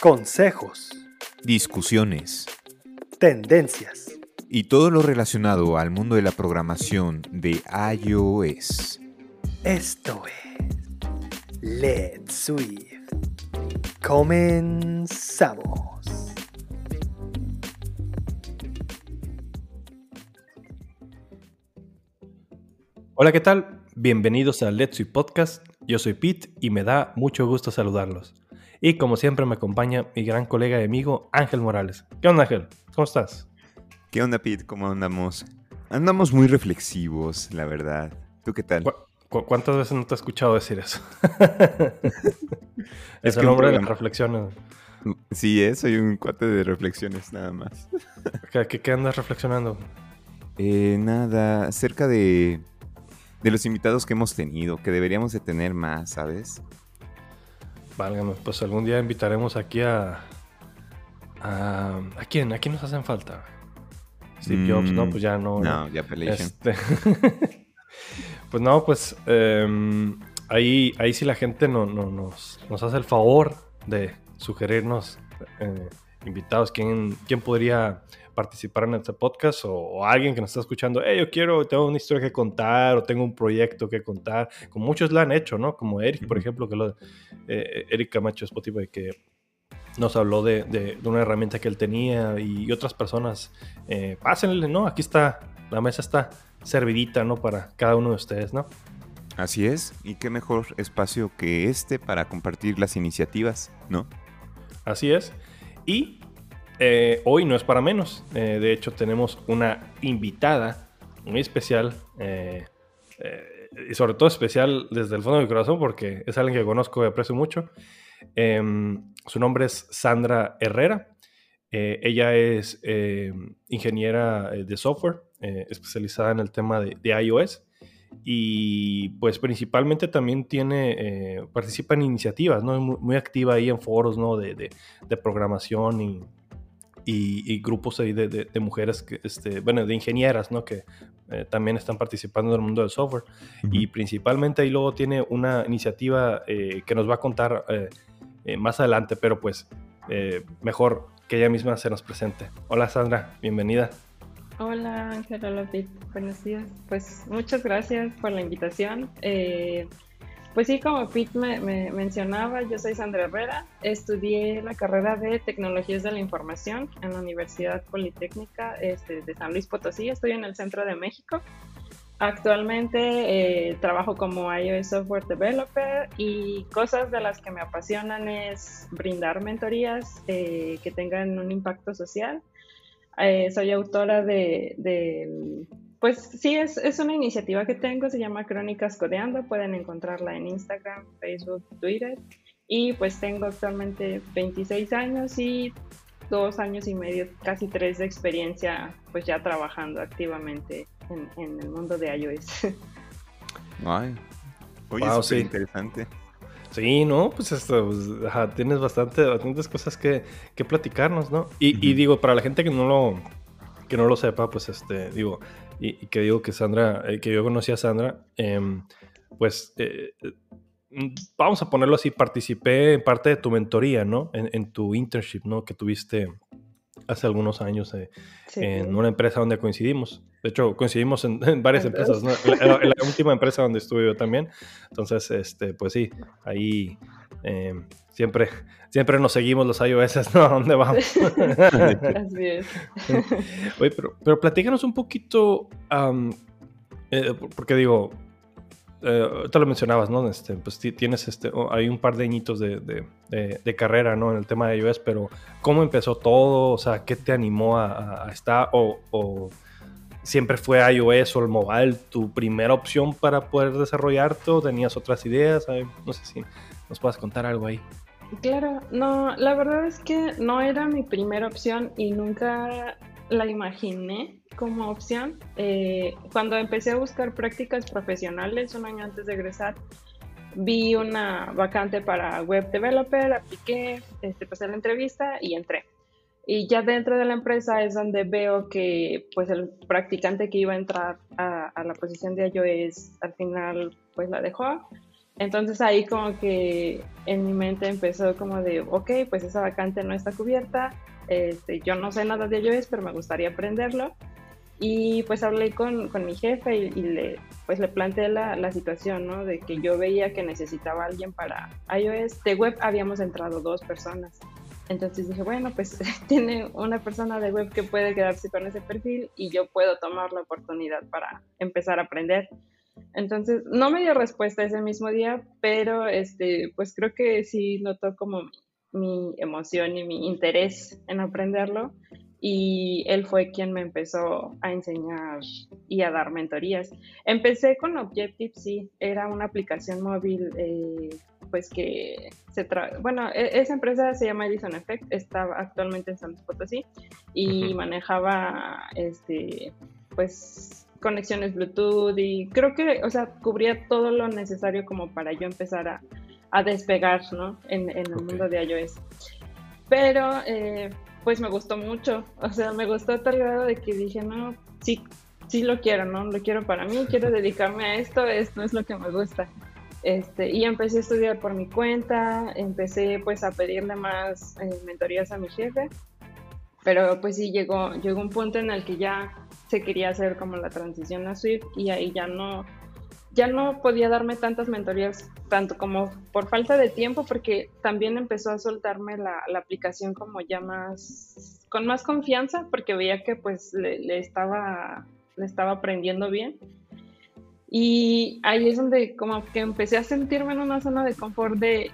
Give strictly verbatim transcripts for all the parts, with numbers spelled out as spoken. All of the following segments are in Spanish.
Consejos, discusiones, tendencias y todo lo relacionado al mundo de la programación de iOS. Esto es Let's Swift. Comenzamos. Hola, ¿qué tal? Bienvenidos a Let's Swift Podcast. Yo soy Pete y me da mucho gusto saludarlos. Y como siempre me acompaña mi gran colega y amigo Ángel Morales. ¿Qué onda, Ángel? ¿Cómo estás? ¿Qué onda, Pete? ¿Cómo andamos? Andamos muy reflexivos, la verdad. ¿Tú qué tal? ¿Cu- cu- ¿Cuántas veces no te he escuchado decir eso? Es el hombre de las reflexiones. Sí, es. Soy un cuate de reflexiones, nada más. ¿Qué, qué andas reflexionando? Eh, nada, acerca de, de los invitados que hemos tenido, que deberíamos de tener más, ¿sabes? Válgame, pues algún día invitaremos aquí a... ¿A, ¿a quién? ¿A quién nos hacen falta? Steve mm, Jobs, ¿no? Pues ya no... No, ya peleé. Este... pues no, pues... Eh, ahí, ahí sí la gente no, no, nos, nos hace el favor de sugerirnos eh, invitados. ¿Quién, ¿Quién podría participar en este podcast? O, o alguien que nos está escuchando. Hey, yo quiero... Tengo una historia que contar. O tengo un proyecto que contar. Como muchos la han hecho, ¿no? Como Eric, mm-hmm. por ejemplo. que lo, eh, Eric Camacho de Spotify, que... nos habló de, de, de una herramienta que él tenía y otras personas. Eh, pásenle, ¿no? Aquí está, la mesa está servidita, ¿no? Para cada uno de ustedes, ¿no? Así es. Y qué mejor espacio que este para compartir las iniciativas, ¿no? Así es. Y eh, hoy no es para menos. Eh, de hecho, tenemos una invitada muy especial. Eh, eh, y sobre todo especial desde el fondo de mi corazón porque es alguien que conozco y aprecio mucho. Eh, su nombre es Sandra Herrera. Eh, ella es eh, ingeniera de software, eh, especializada en el tema de, de iOS y pues principalmente también tiene, eh, participa en iniciativas, ¿no? Muy, muy activa ahí en foros, ¿no? de, de, de programación y, y, y grupos ahí de, de, de mujeres, que, este, bueno, de ingenieras, ¿no? Que eh, también están participando en el mundo del software. Uh-huh. Y principalmente ahí luego tiene una iniciativa eh, que nos va a contar... Eh, Eh, más adelante, pero pues eh, mejor que ella misma se nos presente. Hola Sandra, bienvenida. Hola Ángel, hola Pete, buenos días. Pues muchas gracias por la invitación. Eh, pues sí, como Pete me, me mencionaba, yo soy Sandra Herrera, estudié la carrera de Tecnologías de la Información en la Universidad Politécnica este, de San Luis Potosí, estoy en el centro de México. Actualmente eh, trabajo como iOS Software Developer y cosas de las que me apasionan es brindar mentorías eh, que tengan un impacto social. Eh, soy autora de, de pues sí, es, es una iniciativa que tengo, se llama Crónicas Codeando, pueden encontrarla en Instagram, Facebook, Twitter. Y pues tengo actualmente veintiséis años y dos años y medio, casi tres de experiencia, pues ya trabajando activamente en, en el mundo de iOS. Ay, oye, wow, sí, interesante. Sí, no, pues, esto, pues ajá, tienes bastante, bastantes cosas que, que platicarnos, ¿no? Y, uh-huh. y digo, para la gente que no lo, que no lo sepa, pues este, digo, y, y que digo que Sandra, eh, que yo conocí a Sandra, eh, pues... Eh, vamos a ponerlo así, participé en parte de tu mentoría, ¿no? En, en tu internship, ¿no? Que tuviste hace algunos años eh, sí. en una empresa donde coincidimos. De hecho, coincidimos en, en varias Entonces. empresas, ¿no? En la, en la última empresa donde estuve yo también. Entonces, este, pues sí, ahí eh, siempre, siempre nos seguimos los iOS, ¿no? ¿A dónde vamos? Así es. Oye, pero, pero platícanos un poquito, um, eh, porque digo... Eh, te lo mencionabas, ¿no? Este, pues t- tienes este, oh, hay un par de añitos de, de, de, de carrera, ¿no? En el tema de iOS, pero ¿cómo empezó todo? O sea, ¿qué te animó a, a estar? O, o siempre fue iOS o el mobile tu primera opción para poder desarrollarte? ¿O tenías otras ideas? Ay, no sé si nos puedas contar algo ahí. Claro, no, la verdad es que no era mi primera opción y nunca la imaginé como opción. Eh, cuando empecé a buscar prácticas profesionales un año antes de egresar, vi una vacante para web developer, apliqué, este, pasé la entrevista y entré. Y ya dentro de la empresa es donde veo que pues, el practicante que iba a entrar a, a la posición de iOS al final pues, la dejó. Entonces ahí como que en mi mente empezó como de, ok, pues esa vacante no está cubierta, este, yo no sé nada de iOS, pero me gustaría aprenderlo. Y pues hablé con, con mi jefe y, y le, pues le planteé la, la situación, ¿no? De que yo veía que necesitaba a alguien para iOS. De web habíamos entrado dos personas. Entonces dije, bueno, pues tiene una persona de web que puede quedarse con ese perfil y yo puedo tomar la oportunidad para empezar a aprender. Entonces, no me dio respuesta ese mismo día, pero este, pues creo que sí notó como mi, mi emoción y mi interés en aprenderlo, y él fue quien me empezó a enseñar y a dar mentorías. Empecé con Objective C, era una aplicación móvil, eh, pues que se tra- bueno, esa empresa se llama Edison Effect, está actualmente en San Luis Potosí y manejaba este, pues conexiones Bluetooth y creo que, o sea, cubría todo lo necesario como para yo empezar a, a despegar, ¿no? En, en el okay. mundo de iOS. Pero, eh, pues me gustó mucho, o sea, me gustó a tal grado de que dije, no, sí, sí lo quiero, ¿no? Lo quiero para mí, quiero dedicarme a esto, esto es lo que me gusta. Este, y empecé a estudiar por mi cuenta, empecé pues a pedirle más eh, mentorías a mi jefe, pero pues sí, llegó, llegó un punto en el que ya se quería hacer como la transición a Swift y ahí ya no, ya no podía darme tantas mentorías, tanto como por falta de tiempo, porque también empezó a soltarme la, la aplicación como ya más, con más confianza, porque veía que pues le, le estaba, le estaba aprendiendo bien. Y ahí es donde como que empecé a sentirme en una zona de confort de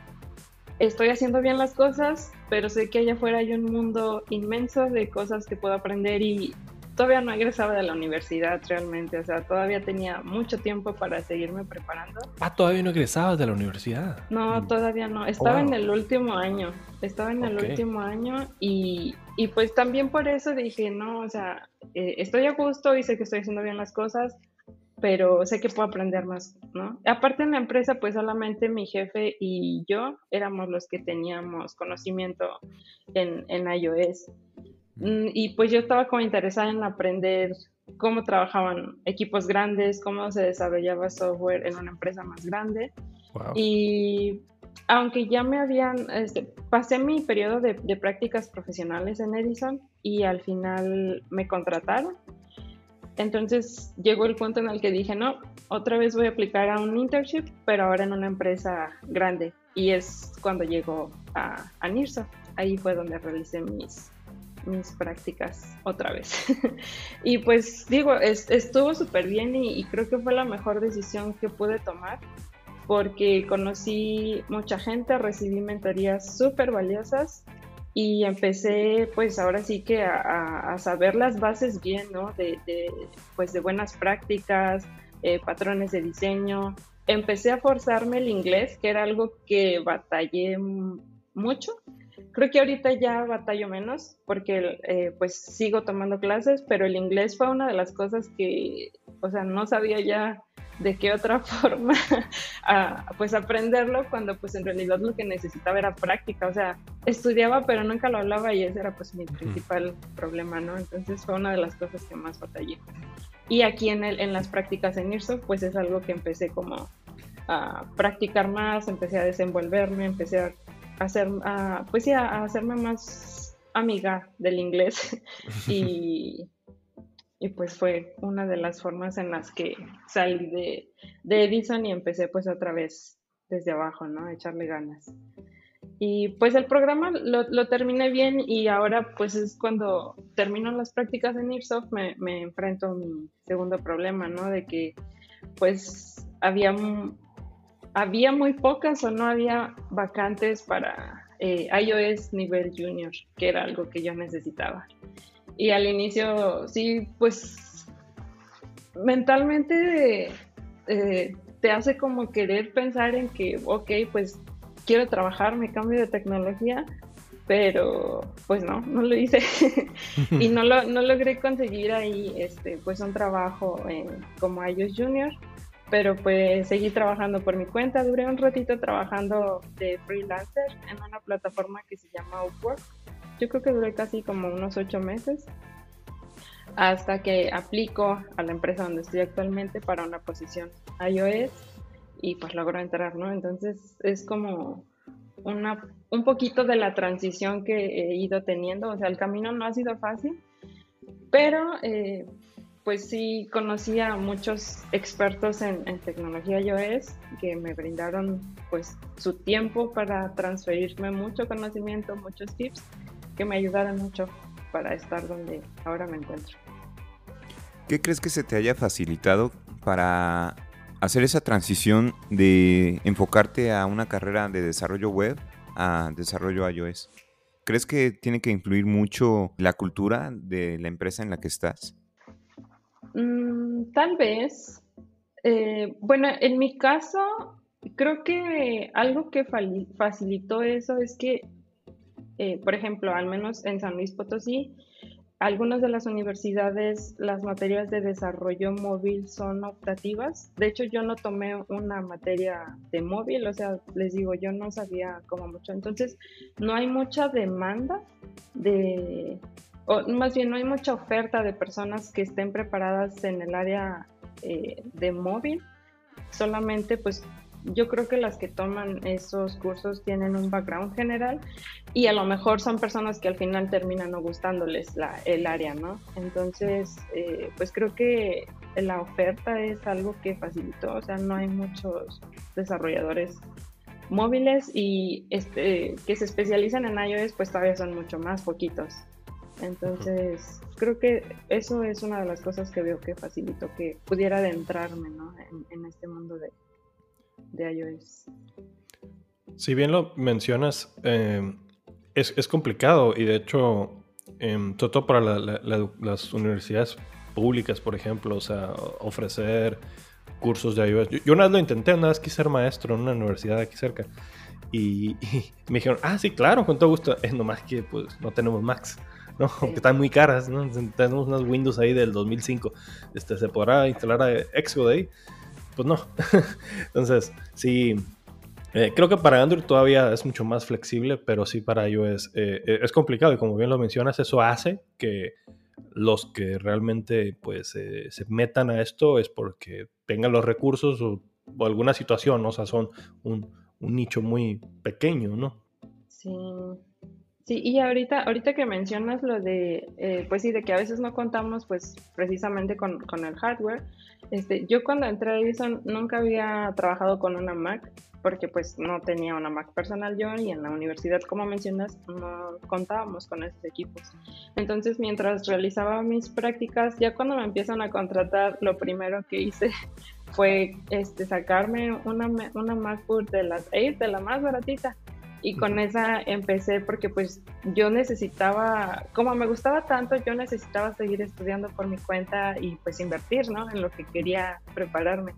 estoy haciendo bien las cosas, pero sé que allá afuera hay un mundo inmenso de cosas que puedo aprender y todavía no egresaba de la universidad realmente, o sea, todavía tenía mucho tiempo para seguirme preparando. Ah, ¿todavía no egresabas de la universidad? No, todavía no, estaba wow. en el último año, estaba en el okay. último año y, y pues también por eso dije, no, o sea, eh, estoy a gusto y sé que estoy haciendo bien las cosas, pero sé que puedo aprender más, ¿no? Aparte en la empresa, pues solamente mi jefe y yo éramos los que teníamos conocimiento en, en iOS. Y pues yo estaba como interesada en aprender cómo trabajaban equipos grandes, cómo se desarrollaba software en una empresa más grande. Wow. Y aunque ya me habían, este, pasé mi periodo de, de prácticas profesionales en Edison y al final me contrataron. Entonces llegó el punto en el que dije, no, otra vez voy a aplicar a un internship, pero ahora en una empresa grande. Y es cuando llegó a, a NIRSA. Ahí fue donde realicé mis... mis prácticas otra vez. Y pues digo, es, estuvo súper bien y, y creo que fue la mejor decisión que pude tomar porque conocí mucha gente, recibí mentorías súper valiosas y empecé pues ahora sí que a, a, a saber las bases bien, ¿no? De, de, pues de buenas prácticas, eh, patrones de diseño. Empecé a forzarme el inglés, que era algo que batallé mucho. Creo que ahorita ya batallo menos porque eh, pues sigo tomando clases, pero el inglés fue una de las cosas que, o sea, no sabía ya de qué otra forma a, pues aprenderlo cuando pues en realidad lo que necesitaba era práctica, o sea, estudiaba pero nunca lo hablaba y ese era pues mi principal mm. problema, ¿no? Entonces fue una de las cosas que más batallé. Y aquí en, el, en las prácticas en Irso pues es algo que empecé como a practicar más, empecé a desenvolverme, empecé a hacer uh, pues sí, a, a hacerme más amiga del inglés y, y pues fue una de las formas en las que salí de, de Edison y empecé pues otra vez desde abajo, ¿no? A echarle ganas. Y pues el programa lo, lo terminé bien y ahora pues es cuando termino las prácticas en Ipsoft me, me enfrento a mi segundo problema, ¿no? De que pues había... un, Había muy pocas o no había vacantes para eh, iOS nivel junior, que era algo que yo necesitaba. Y al inicio, sí, pues mentalmente eh, te hace como querer pensar en que, ok, pues quiero trabajar, me cambio de tecnología, pero pues no, no lo hice. Y no, lo, no logré conseguir ahí este, pues un trabajo eh, como iOS junior. Pero pues seguí trabajando por mi cuenta, duré un ratito trabajando de freelancer en una plataforma que se llama Upwork. Yo creo que duré casi como unos ocho meses hasta que aplico a la empresa donde estoy actualmente para una posición iOS y pues logró entrar, ¿no? Entonces es como una, un poquito de la transición que he ido teniendo, o sea, el camino no ha sido fácil, pero eh, pues sí conocí a muchos expertos en, en tecnología iOS que me brindaron pues su tiempo para transferirme mucho conocimiento, muchos tips que me ayudaron mucho para estar donde ahora me encuentro. ¿Qué crees que se te haya facilitado para hacer esa transición de enfocarte a una carrera de desarrollo web a desarrollo iOS? ¿Crees que tiene que influir mucho la cultura de la empresa en la que estás? Mm, tal vez. Eh, bueno, en mi caso, creo que algo que facilitó eso es que, eh, por ejemplo, al menos en San Luis Potosí, algunas de las universidades, las materias de desarrollo móvil son optativas. De hecho, yo no tomé una materia de móvil, o sea, les digo, yo no sabía como mucho. Entonces, no hay mucha demanda de, o más bien, no hay mucha oferta de personas que estén preparadas en el área eh, de móvil. Solamente, pues, yo creo que las que toman esos cursos tienen un background general y a lo mejor son personas que al final terminan no gustándoles la, el área, ¿no? Entonces, eh, pues creo que la oferta es algo que facilitó, o sea, no hay muchos desarrolladores móviles y este, que se especializan en iOS, pues todavía son mucho más poquitos. Entonces, creo que eso es una de las cosas que veo que facilitó que pudiera adentrarme, ¿no? En, en este mundo de... de iOS. Si bien lo mencionas, eh, es, es complicado y de hecho, eh, todo para la, la, la, las universidades públicas, por ejemplo, o sea, ofrecer cursos de iOS. Yo, yo una vez lo intenté, una vez quise ser maestro en una universidad aquí cerca y, y me dijeron, ah, sí, claro, con todo gusto. Es nomás que pues no tenemos Macs, ¿no? Sí. Que están muy caras, ¿no? Tenemos unas Windows ahí del dos mil cinco. Este, ¿se podrá instalar a Xcode ahí? Pues no. Entonces, sí, eh, creo que para Android todavía es mucho más flexible, pero sí para iOS eh, es complicado y como bien lo mencionas, eso hace que los que realmente pues eh, se metan a esto es porque tengan los recursos o, o alguna situación, ¿no? O sea, son un, un nicho muy pequeño, ¿no? Sí. Sí, y ahorita, ahorita que mencionas lo de, eh, pues sí, de que a veces no contamos, pues, precisamente con, con el hardware. Este, yo cuando entré a Edison nunca había trabajado con una Mac, porque pues no tenía una Mac personal yo, y en la universidad, como mencionas, no contábamos con esos equipos. Entonces, mientras realizaba mis prácticas, ya cuando me empiezan a contratar, lo primero que hice fue este, sacarme una, una MacBook de las Air, de la más baratita. Y con esa empecé porque pues yo necesitaba, como me gustaba tanto, yo necesitaba seguir estudiando por mi cuenta y pues invertir, ¿no? En lo que quería prepararme.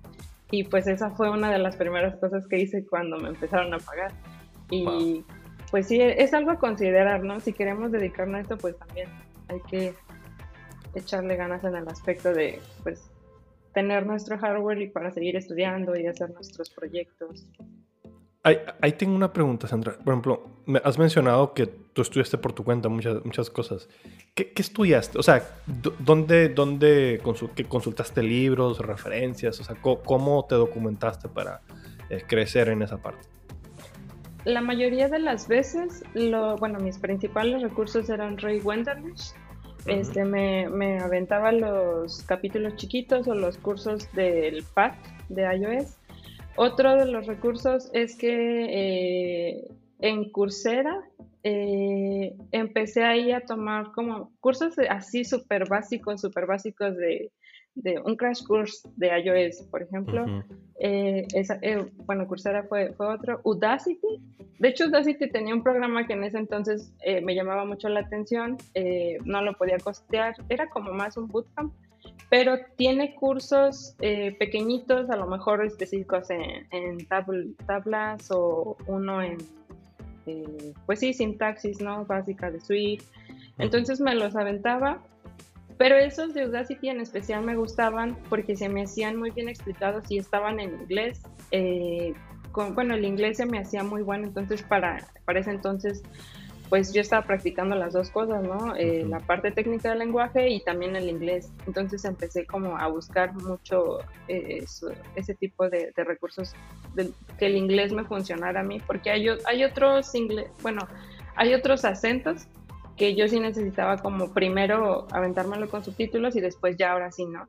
Y pues esa fue una de las primeras cosas que hice cuando me empezaron a pagar. Y wow. Pues sí, es algo a considerar, ¿no? Si queremos dedicarnos a esto, pues también hay que echarle ganas en el aspecto de pues tener nuestro hardware y para seguir estudiando y hacer nuestros proyectos. Ahí, ahí tengo una pregunta, Sandra. Por ejemplo, me has mencionado que tú estudiaste por tu cuenta muchas, muchas cosas. ¿Qué, qué estudiaste? O sea, ¿dónde, dónde consul- que consultaste libros, referencias? O sea, ¿cómo, cómo te documentaste para eh, crecer en esa parte? La mayoría de las veces, lo, bueno, mis principales recursos eran Ray Wenderlich. Uh-huh. Este, me, me aventaba los capítulos chiquitos o los cursos del P A T de iOS. Otro de los recursos es que eh, en Coursera eh, empecé ahí a tomar como cursos así súper básicos, súper básicos de, de un crash course de iOS, por ejemplo. Uh-huh. eh, esa, eh, bueno, Coursera fue, fue otro. Udacity. De hecho, Udacity tenía un programa que en ese entonces eh, me llamaba mucho la atención. Eh, no lo podía costear. Era como más un bootcamp. Pero tiene cursos eh, pequeñitos, a lo mejor específicos en, en tabl- tablas o uno en, eh, pues sí, sintaxis, ¿no? Básica de Swift. Entonces me los aventaba, pero esos de Udacity en especial me gustaban porque se me hacían muy bien explicados y estaban en inglés. Eh, con, bueno, el inglés se me hacía muy bueno, entonces para, para ese entonces pues yo estaba practicando las dos cosas, ¿no? Eh, uh-huh. La parte técnica del lenguaje y también el inglés. Entonces empecé como a buscar mucho eh, eso, ese tipo de, de recursos, de, que el inglés me funcionara a mí, porque hay, hay otros inglés, bueno, hay otros acentos que yo sí necesitaba como primero aventármelo con subtítulos y después ya ahora sí, ¿no?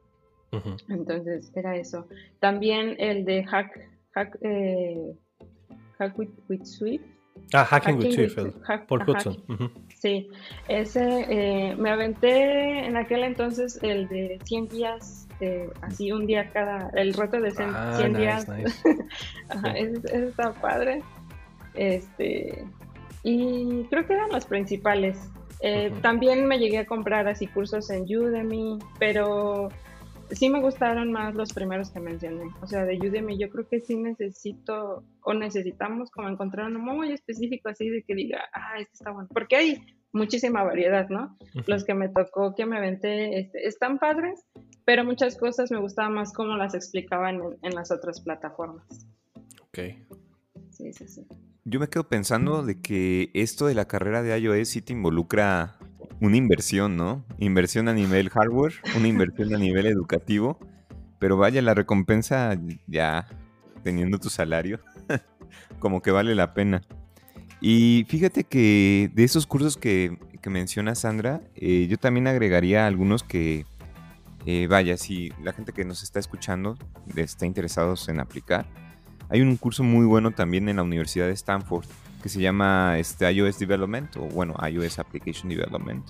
Uh-huh. Entonces era eso. También el de Hack, hack, eh, hack with, with Swift. Ah, Hacking, Hacking with Swift, with, hack, por Hudson. Uh-huh. Sí, ese eh, me aventé en aquel entonces el de cien días, eh, así un día cada, el reto de cien, ah, cien nice, días. Nice. Ajá, sí. Ese, ese estaba padre. Este, y creo que eran los principales. Eh, uh-huh. También me llegué a comprar así cursos en Udemy, pero sí me gustaron más los primeros que mencioné. O sea, de Udemy yo creo que sí necesito o necesitamos como encontrar uno muy específico así de que diga, ah, este está bueno. Porque hay muchísima variedad, ¿no? Uh-huh. Los que me tocó, que me aventé, este, están padres, pero muchas cosas me gustaban más como las explicaban en, en las otras plataformas. Ok. Sí, sí, sí. Yo me quedo pensando de que esto de la carrera de iOS sí te involucra una inversión, ¿no? Inversión a nivel hardware, una inversión a nivel educativo, pero vaya, la recompensa ya teniendo tu salario, como que vale la pena. Y fíjate que de esos cursos que, que menciona Sandra, eh, yo también agregaría algunos que, eh, vaya, si la gente que nos está escuchando está interesados en aplicar, hay un curso muy bueno también en la Universidad de Stanford, que se llama este, iOS Development, o bueno, iOS Application Development.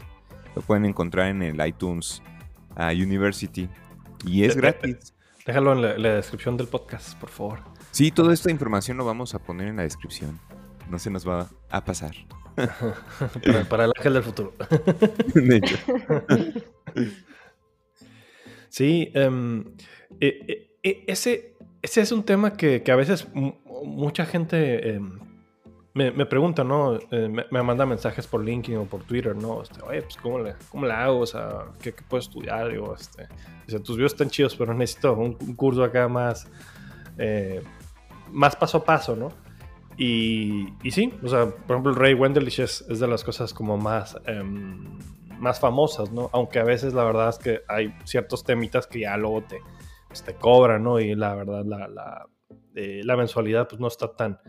Lo pueden encontrar en el iTunes uh, University y es de, gratis. De, déjalo en la, la descripción del podcast, por favor. Sí, toda esta información lo vamos a poner en la descripción. No se nos va a pasar. para, para el ángel del futuro. De hecho. Sí, um, eh, eh, ese, ese es un tema que, que a veces m- mucha gente... Eh, Me, me preguntan, ¿no? Eh, me, me mandan mensajes por LinkedIn o por Twitter, ¿no? Este, oye, pues, ¿cómo le, cómo le hago? O sea, ¿qué, qué puedo estudiar? Digo, este, dice, tus videos están chidos, pero necesito un, un curso acá más, eh, más paso a paso, ¿no? Y, y sí, o sea, por ejemplo, el Ray Wenderlich es, es de las cosas como más, eh, más famosas, ¿no? Aunque a veces la verdad es que hay ciertos temitas que ya luego te, pues, te cobran, ¿no? Y la verdad, la, la, eh, la mensualidad pues no está tan...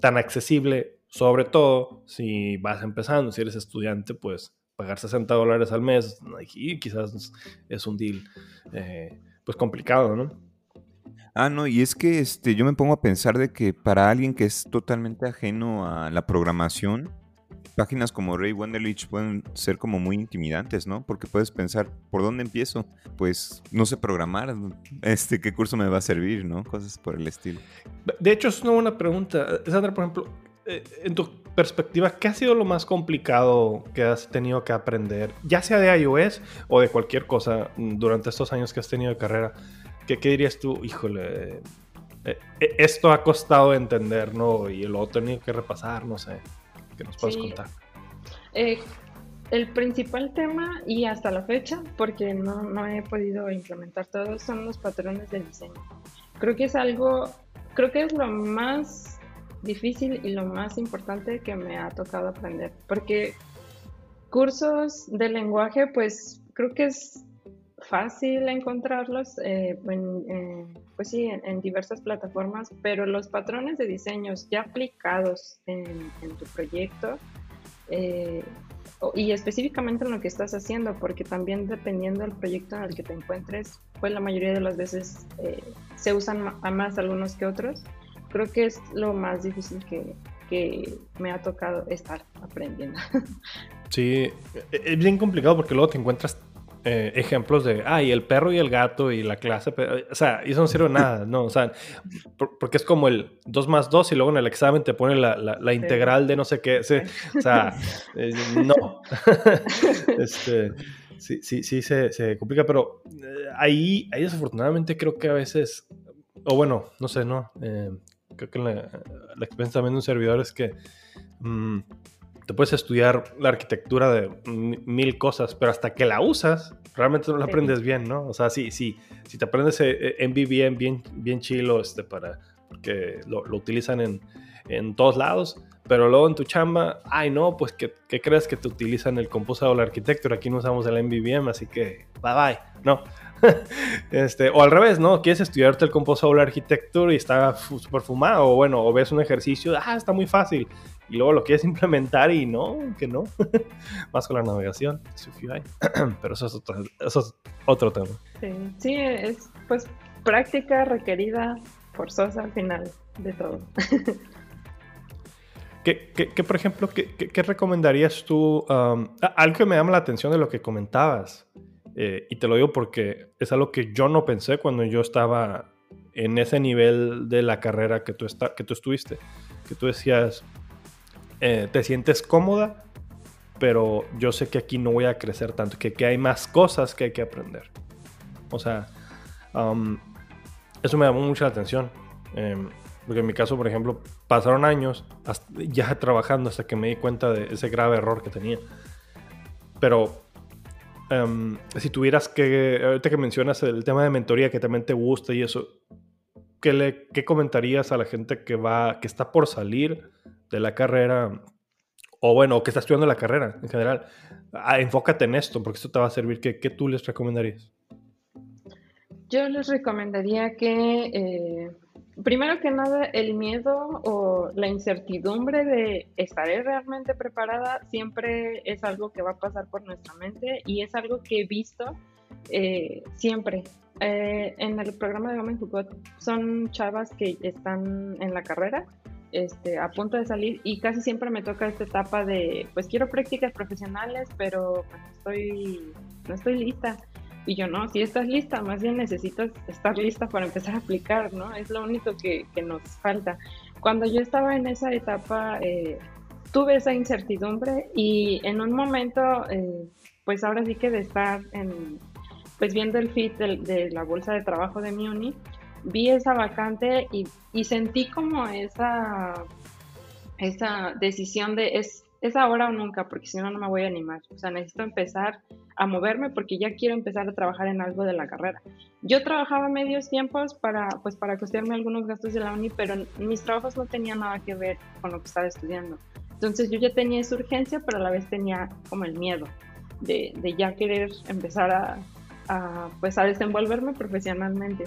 tan accesible, sobre todo si vas empezando, si eres estudiante, pues pagar sesenta dólares al mes y quizás es un deal eh, pues complicado, ¿no? Ah, no, y es que este, yo me pongo a pensar de que para alguien que es totalmente ajeno a la programación, páginas como Ray Wenderlich pueden ser como muy intimidantes, ¿no? Porque puedes pensar, ¿por dónde empiezo? Pues no sé programar, este, ¿qué curso me va a servir? ¿No? Cosas por el estilo. De hecho, es una buena pregunta. Sandra, por ejemplo, en tu perspectiva, ¿qué ha sido lo más complicado que has tenido que aprender? Ya sea de iOS o de cualquier cosa durante estos años que has tenido de carrera. ¿Qué, qué dirías tú? Híjole, esto ha costado entender, ¿no? Y lo he tenido que repasar, no sé. Que nos puedas sí. contar. Eh, el principal tema, y hasta la fecha, porque no, no he podido implementar todo, son los patrones de diseño. Creo que es algo, creo que es lo más difícil y lo más importante que me ha tocado aprender, porque cursos de lenguaje, pues creo que es fácil encontrarlos, eh, en, eh, pues sí, en, en diversas plataformas, pero los patrones de diseños ya aplicados en, en tu proyecto eh, y específicamente en lo que estás haciendo, porque también dependiendo del proyecto en el que te encuentres, pues la mayoría de las veces eh, se usan a más algunos que otros. Creo que es lo más difícil que, que me ha tocado estar aprendiendo. Sí, es bien complicado porque luego te encuentras Eh, ejemplos de, ah, y el perro y el gato y la clase, pero, o sea, eso no sirve nada, no, o sea, por, porque es como el dos más dos y luego en el examen te pone la, la, la integral de no sé qué, sí, o sea, eh, no. este, sí, sí, sí se, se complica, pero eh, ahí, ahí desafortunadamente creo que a veces, o bueno, no sé, no, eh, creo que la, la experiencia también de un servidor es que mmm, te puedes estudiar la arquitectura de mil cosas, pero hasta que la usas, realmente no la aprendes bien, ¿no? O sea, sí, sí, si te aprendes en M V V M bien, bien chilo, este, para que lo, lo utilizan en, en todos lados, pero luego en tu chamba, ay no, pues que, que crees que te utilizan el Composable Architecture, aquí no usamos el M V V M, así que bye bye, no. Este, o al revés, ¿no? Quieres estudiarte el Composable Architecture y está súper fumado, o bueno, o ves un ejercicio, ah, está muy fácil, y luego lo quieres implementar y no, que no. Más con la navegación, pero eso es otro, eso es otro tema. Sí, sí, es pues práctica requerida, forzosa al final de todo. ¿Qué, qué, qué, por ejemplo, qué, qué, qué recomendarías tú? Um, algo que me llama la atención de lo que comentabas, eh, y te lo digo porque es algo que yo no pensé cuando yo estaba en ese nivel de la carrera que tú, está, que tú estuviste, que tú decías, eh, te sientes cómoda, pero yo sé que aquí no voy a crecer tanto, que, que hay más cosas que hay que aprender. O sea, um, eso me llamó mucho la atención. Eh, Porque en mi caso, por ejemplo, pasaron años hasta, ya trabajando hasta que me di cuenta de ese grave error que tenía. Pero um, si tuvieras que... Ahorita que mencionas el tema de mentoría que también te gusta y eso, ¿qué, le, qué comentarías a la gente que, va, que está por salir de la carrera? O bueno, que está estudiando la carrera en general. Ah, enfócate en esto porque esto te va a servir. ¿Qué, qué tú les recomendarías? Yo les recomendaría que... Eh... Primero que nada, el miedo o la incertidumbre de ¿estaré realmente preparada? Siempre es algo que va a pasar por nuestra mente y es algo que he visto eh, siempre. Eh, en el programa de Women Who Code son chavas que están en la carrera, este, a punto de salir, y casi siempre me toca esta etapa de pues quiero prácticas profesionales, pero pues, estoy, no estoy lista. Y yo, no, si estás lista, más bien necesitas estar lista para empezar a aplicar, ¿no? Es lo único que, que nos falta. Cuando yo estaba en esa etapa, eh, tuve esa incertidumbre y en un momento, eh, pues ahora sí que de estar en, pues viendo el feed de, de la bolsa de trabajo de mi uni, vi esa vacante y, y sentí como esa, esa decisión de es, es ahora o nunca, porque si no, no me voy a animar. O sea, necesito empezar a moverme porque ya quiero empezar a trabajar en algo de la carrera. Yo trabajaba medios tiempos para, pues, para costearme algunos gastos de la uni, pero mis trabajos no tenían nada que ver con lo que estaba estudiando. Entonces yo ya tenía esa urgencia, pero a la vez tenía como el miedo de, de ya querer empezar a, a, pues, a desenvolverme profesionalmente.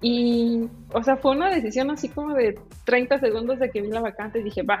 Y, o sea, fue una decisión así como de treinta segundos de que vi la vacante y dije, va,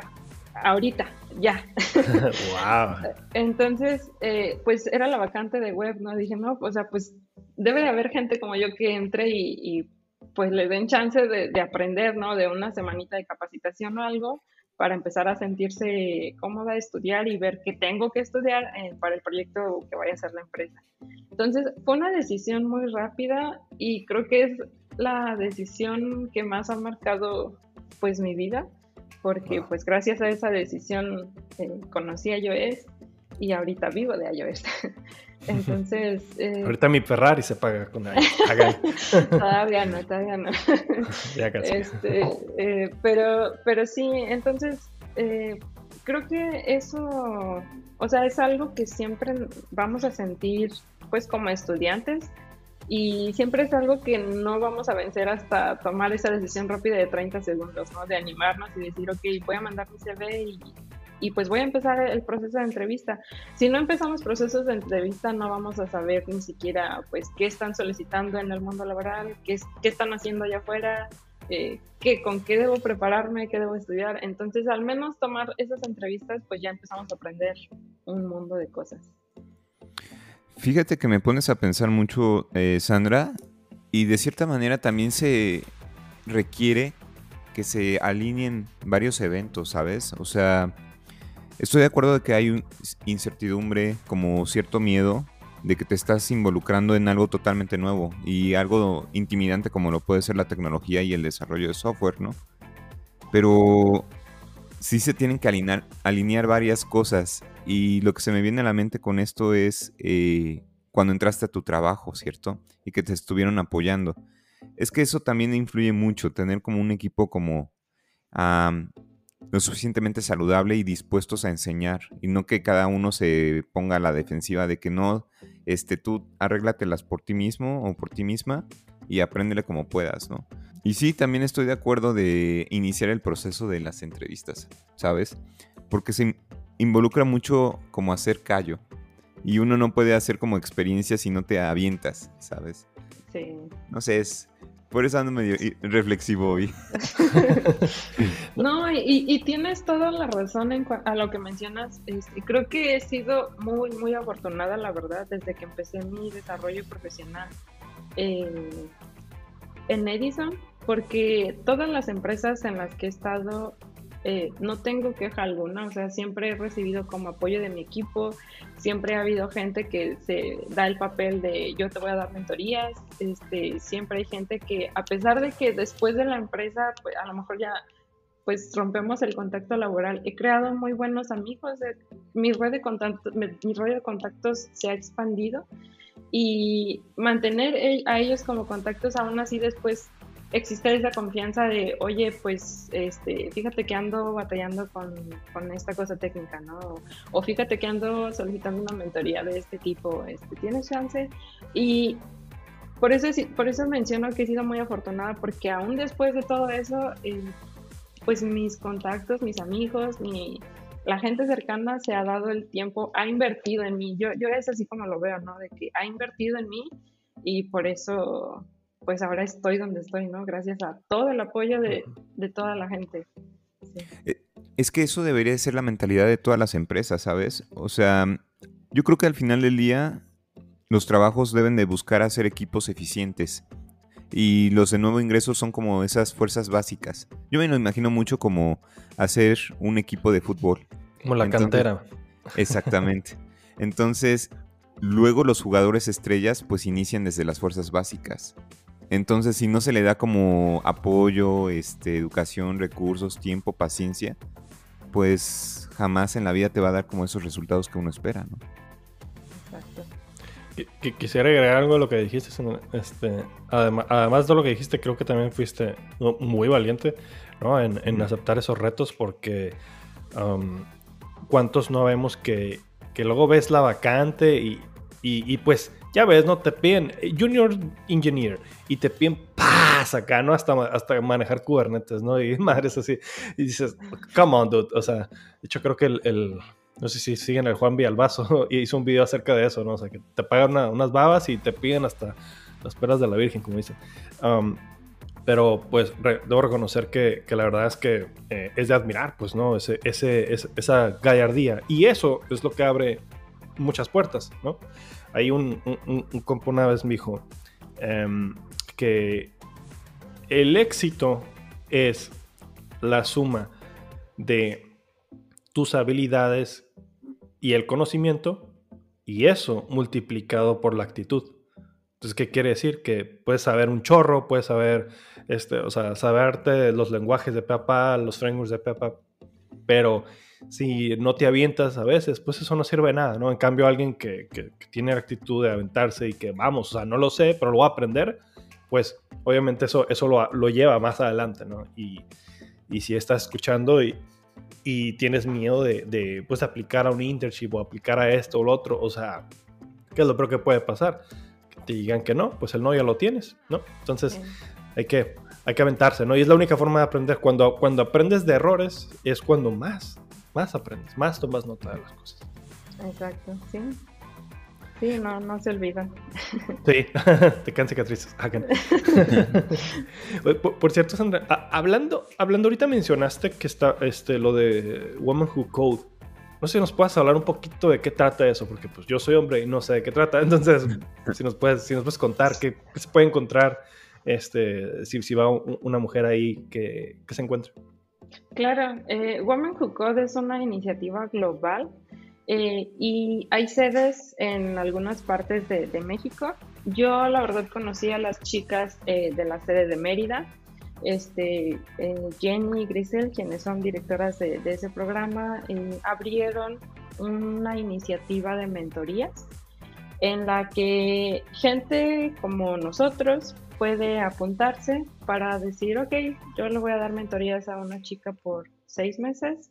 ahorita, ya. Wow. Entonces, eh, pues era la vacante de web, ¿no? Dije, no, o sea, pues debe de haber gente como yo que entre y, y pues le den chance de, de aprender, ¿no? De una semanita de capacitación o algo para empezar a sentirse cómoda de estudiar y ver qué tengo que estudiar eh, para el proyecto que vaya a hacer la empresa. Entonces, fue una decisión muy rápida y creo que es la decisión que más ha marcado, pues, mi vida. Porque pues gracias a esa decisión eh, conocí a iOS y ahorita vivo de iOS. Entonces... Eh... Ahorita mi Ferrari se paga con iOS. Todavía no, todavía no. Ya casi. Este, eh, pero, pero sí, entonces eh, creo que eso, o sea, es algo que siempre vamos a sentir pues como estudiantes. Y siempre es algo que no vamos a vencer hasta tomar esa decisión rápida de treinta segundos, ¿no? De animarnos y decir, ok, voy a mandar mi C V y, y pues voy a empezar el proceso de entrevista. Si no empezamos procesos de entrevista, no vamos a saber ni siquiera, pues, qué están solicitando en el mundo laboral, qué, qué están haciendo allá afuera, eh, qué, con qué debo prepararme, qué debo estudiar. Entonces, al menos tomar esas entrevistas, pues ya empezamos a aprender un mundo de cosas. Fíjate que me pones a pensar mucho, eh, Sandra, y de cierta manera también se requiere que se alineen varios eventos, ¿sabes? O sea, estoy de acuerdo de que hay un incertidumbre, como cierto miedo, de que te estás involucrando en algo totalmente nuevo y algo intimidante como lo puede ser la tecnología y el desarrollo de software, ¿no? Pero sí se tienen que alinear, alinear varias cosas. Y lo que se me viene a la mente con esto es eh, cuando entraste a tu trabajo, ¿cierto? Y que te estuvieron apoyando. Es que eso también influye mucho, tener como un equipo como um, lo suficientemente saludable y dispuestos a enseñar. Y no que cada uno se ponga a la defensiva de que no, este, tú arréglatelas por ti mismo o por ti misma y apréndele como puedas, ¿no? Y sí, también estoy de acuerdo de iniciar el proceso de las entrevistas, ¿sabes? Porque se involucra mucho como hacer callo. Y uno no puede hacer como experiencia si no te avientas, ¿sabes? Sí. No sé, es... Por eso ando medio reflexivo hoy. No, y, y tienes toda la razón en cua- a lo que mencionas. Este, creo que he sido muy, muy afortunada, la verdad, desde que empecé mi desarrollo profesional eh, en Edison, porque todas las empresas en las que he estado, eh, no tengo queja alguna. O sea, siempre he recibido como apoyo de mi equipo, siempre ha habido gente que se da el papel de yo te voy a dar mentorías, este, siempre hay gente que, a pesar de que después de la empresa, pues, a lo mejor ya pues rompemos el contacto laboral, he creado muy buenos amigos, eh, mi red de contacto, mi, mi red de contactos se ha expandido y mantener el, a ellos como contactos, aún así después existe esa confianza de, oye, pues, este, fíjate que ando batallando con, con esta cosa técnica, ¿no? O, o fíjate que ando solicitando una mentoría de este tipo, este, ¿tienes chance? Y por eso, por eso menciono que he sido muy afortunada, porque aún después de todo eso, eh, pues mis contactos, mis amigos, mi, la gente cercana se ha dado el tiempo, ha invertido en mí. Yo, yo es así como lo veo, ¿no? De que ha invertido en mí y por eso... pues ahora estoy donde estoy, ¿no? Gracias a todo el apoyo de, de toda la gente. Sí. Es que eso debería ser la mentalidad de todas las empresas, ¿sabes? O sea, yo creo que al final del día los trabajos deben de buscar hacer equipos eficientes y los de nuevo ingreso son como esas fuerzas básicas. Yo me lo imagino mucho como hacer un equipo de fútbol. Como la Entonces, cantera. Exactamente. Entonces, luego los jugadores estrellas pues inician desde las fuerzas básicas. Entonces, si no se le da como apoyo, este, educación, recursos, tiempo, paciencia, pues jamás en la vida te va a dar como esos resultados que uno espera, ¿no? Exacto. Qu- quisiera agregar algo a lo que dijiste. Este, adem- además de lo que dijiste, creo que también fuiste muy valiente, ¿no? En, en aceptar esos retos porque um, ¿cuántos no vemos que, que luego ves la vacante y... Y, y pues, ya ves, ¿no? Te piden Junior Engineer y te piden ¡paz! Acá, ¿no? Hasta, hasta manejar Kubernetes, ¿no? Y madres así. Y dices, come on, dude. O sea, de hecho creo que el... el no sé si siguen el Juan Villalbazo y hizo un video acerca de eso, ¿no? O sea, que te pagan una, unas babas y te piden hasta las peras de la Virgen, como dicen. Um, pero, pues, re, debo reconocer que, que la verdad es que eh, es de admirar, pues, ¿no? Ese, ese, ese, esa gallardía. Y eso es lo que abre... muchas puertas, ¿no? Hay un, un, un, un compa una vez me dijo um, que el éxito es la suma de tus habilidades y el conocimiento y eso multiplicado por la actitud. Entonces, ¿qué quiere decir? Que puedes saber un chorro, puedes saber, este, o sea, saberte los lenguajes de pe a pa, los frameworks de pe a pa, pero si no te avientas a veces, pues eso no sirve de nada, ¿no? En cambio, alguien que, que, que tiene la actitud de aventarse y que, vamos, o sea, no lo sé, pero lo voy a aprender, pues obviamente eso, eso lo, lo lleva más adelante, ¿no? Y, y si estás escuchando y, y tienes miedo de, de, pues, aplicar a un internship o aplicar a esto o lo otro, o sea, ¿qué es lo peor que puede pasar? Que te digan que no, pues el no ya lo tienes, ¿no? Entonces, sí. hay que, hay que aventarse, ¿no? Y es la única forma de aprender. Cuando, cuando aprendes de errores es cuando más... más aprendes, más tomas nota de las cosas. Exacto, sí. Sí, no, no se olvidan. Sí, te quedan cicatrices. por, por cierto, Sandra, a, hablando, hablando ahorita mencionaste que está este, lo de Women Who Code. No sé si nos puedes hablar un poquito de qué trata eso, porque pues yo soy hombre y no sé de qué trata. Entonces, si nos puedes, si nos puedes contar qué, qué se puede encontrar, este, si, si va un, una mujer ahí que, que se encuentre. Claro, eh, Women Who Code es una iniciativa global eh, y hay sedes en algunas partes de, de México. Yo la verdad conocí a las chicas eh, de la sede de Mérida, este, eh, Jenny y Grisel, quienes son directoras de, de ese programa, eh, abrieron una iniciativa de mentorías en la que gente como nosotros puede apuntarse para decir, ok, yo le voy a dar mentorías a una chica por seis meses.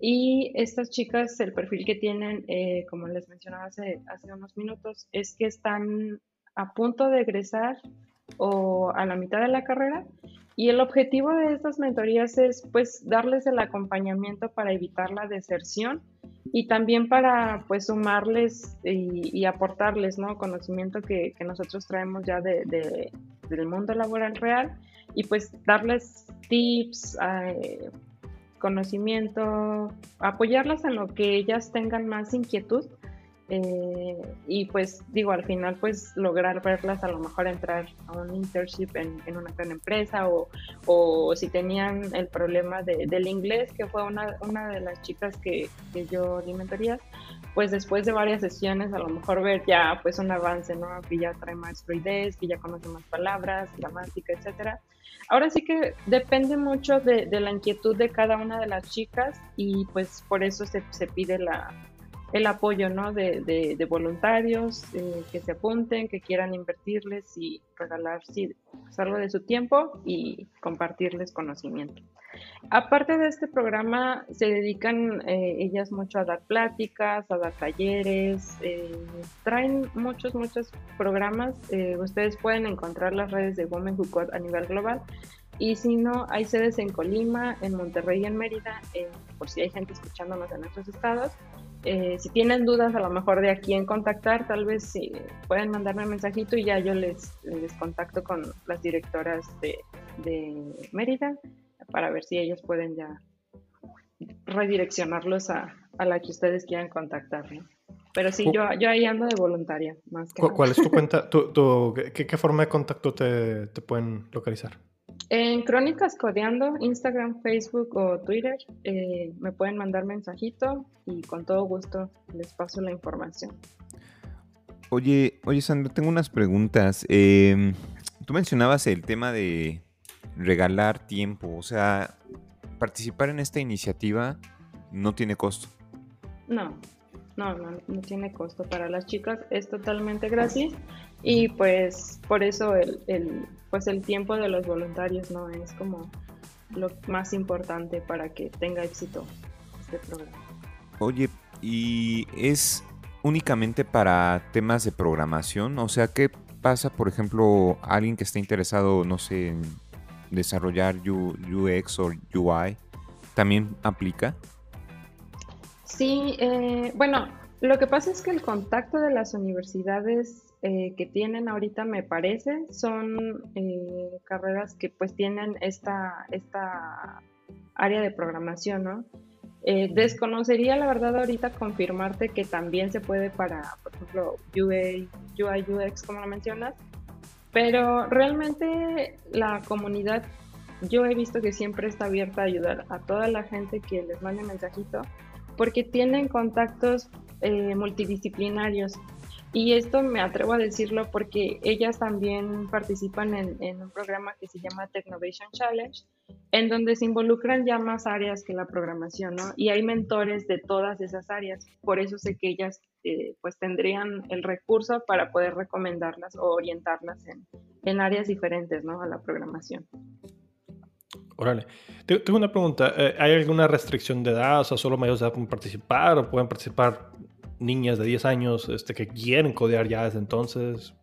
Y estas chicas, el perfil que tienen, eh, como les mencionaba hace, hace unos minutos, es que están a punto de egresar o a la mitad de la carrera. Y el objetivo de estas mentorías es, pues, darles el acompañamiento para evitar la deserción y también para, pues, sumarles y, y aportarles, ¿no?, conocimiento que, que nosotros traemos ya de, de, del mundo laboral real, y pues darles tips, eh, conocimiento, apoyarlas en lo que ellas tengan más inquietud. Eh, y pues digo, al final pues lograr verlas a lo mejor entrar a un internship en, en una gran empresa, o, o si tenían el problema de, del inglés, que fue una, una de las chicas que, que yo di mentorías, pues después de varias sesiones a lo mejor ver ya pues un avance, ¿no?, que ya trae más fluidez, que ya conoce más palabras, gramática, etcétera. Ahora sí que depende mucho de, de la inquietud de cada una de las chicas, y pues por eso se, se pide la el apoyo, ¿no?, de, de, de voluntarios eh, que se apunten, que quieran invertirles y regalar sí, algo de su tiempo y compartirles conocimiento. Aparte de este programa, se dedican eh, ellas mucho a dar pláticas, a dar talleres, eh, traen muchos, muchos programas. Eh, ustedes pueden encontrar las redes de Women Who Code a nivel global. Y si no, hay sedes en Colima, en Monterrey y en Mérida, eh, por si hay gente escuchándonos en nuestros estados. Eh, si tienen dudas a lo mejor de a quién contactar, tal vez sí, pueden mandarme un mensajito y ya yo les, les contacto con las directoras de, de Mérida para ver si ellos pueden ya redireccionarlos a, a la que ustedes quieran contactar, ¿no? Pero sí, yo, yo ahí ando de voluntaria, más que nada. ¿Cuál es tu cuenta? ¿Tú, tú, qué, ¿Qué forma de contacto te, te pueden localizar? En Crónicas Codeando, Instagram, Facebook o Twitter, eh, me pueden mandar mensajito y con todo gusto les paso la información. Oye, oye Sandra, tengo unas preguntas. Eh, tú mencionabas el tema de regalar tiempo, o sea, participar en esta iniciativa no tiene costo. No, no, no, no tiene costo para las chicas, es totalmente gratis. Y pues por eso el, el, pues el tiempo de los voluntarios, ¿no?, es como lo más importante para que tenga éxito este programa. Oye, ¿y es únicamente para temas de programación? O sea, ¿qué pasa, por ejemplo, alguien que está interesado, no sé, en desarrollar U X o U I? ¿También aplica? Sí, eh, bueno, lo que pasa es que el contacto de las universidades Eh, que tienen ahorita, me parece, son eh, carreras que pues tienen esta, esta área de programación, ¿no? Eh, desconocería la verdad ahorita confirmarte que también se puede para, por ejemplo, U I, U I U X, como lo mencionas, pero realmente la comunidad, yo he visto que siempre está abierta a ayudar a toda la gente que les mande mensajito, porque tienen contactos eh, multidisciplinarios. Y esto me atrevo a decirlo porque ellas también participan en, en un programa que se llama Technovation Challenge, en donde se involucran ya más áreas que la programación, ¿no? Y hay mentores de todas esas áreas, por eso sé que ellas eh, pues tendrían el recurso para poder recomendarlas o orientarlas en, en áreas diferentes, ¿no?, a la programación. Órale. Tengo una pregunta, ¿hay alguna restricción de edad? O sea, ¿solo mayores de edad pueden participar o pueden participar niñas de diez años este, que quieren codear ya desde entonces?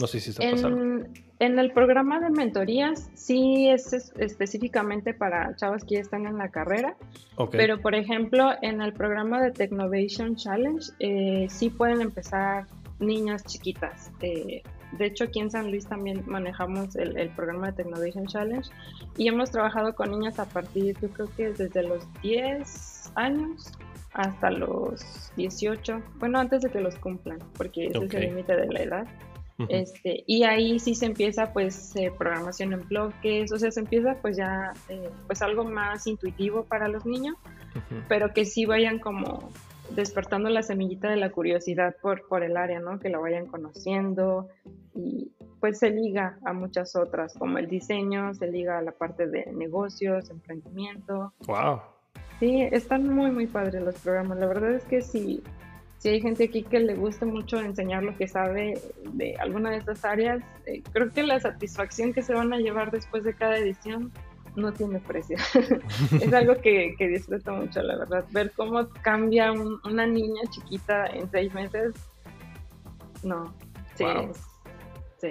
No sé si está pasando. En el programa de mentorías sí es, es específicamente para chavos que ya están en la carrera, okay. Pero por ejemplo en el programa de Technovation Challenge eh, sí pueden empezar niñas chiquitas. Eh, de hecho aquí en San Luis también manejamos el, el programa de Technovation Challenge y hemos trabajado con niñas a partir, yo creo que desde los diez años hasta los dieciocho, bueno, antes de que los cumplan, porque ese okay. es el límite de la edad. Uh-huh. Este, y ahí sí se empieza pues eh, programación en bloques, o sea, se empieza pues ya eh, pues algo más intuitivo para los niños, uh-huh. pero que sí vayan como despertando la semillita de la curiosidad por, por el área, ¿no? Que la vayan conociendo y pues se liga a muchas otras, como el diseño, se liga a la parte de negocios, emprendimiento. ¡Wow! Sí, están muy, muy padres los programas. La verdad es que si, si hay gente aquí que le gusta mucho enseñar lo que sabe de alguna de estas áreas, eh, creo que la satisfacción que se van a llevar después de cada edición no tiene precio. Es algo que, que disfruto mucho, la verdad. Ver cómo cambia un, una niña chiquita en seis meses, no. Sí, wow. Sí.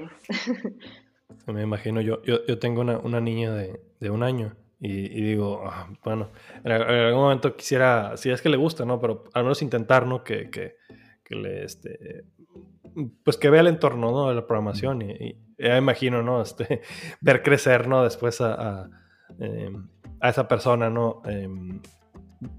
Me imagino, yo, yo, yo tengo una, una niña de, de un año y, y digo, ah, bueno, en, en algún momento quisiera, si es que le gusta, ¿no? Pero al menos intentar, ¿no? Que, que, que le, este, pues que vea el entorno, ¿no? De la programación y, y ya imagino, ¿no? Este, ver crecer, ¿no? Después a, a, eh, a esa persona, ¿no? Eh,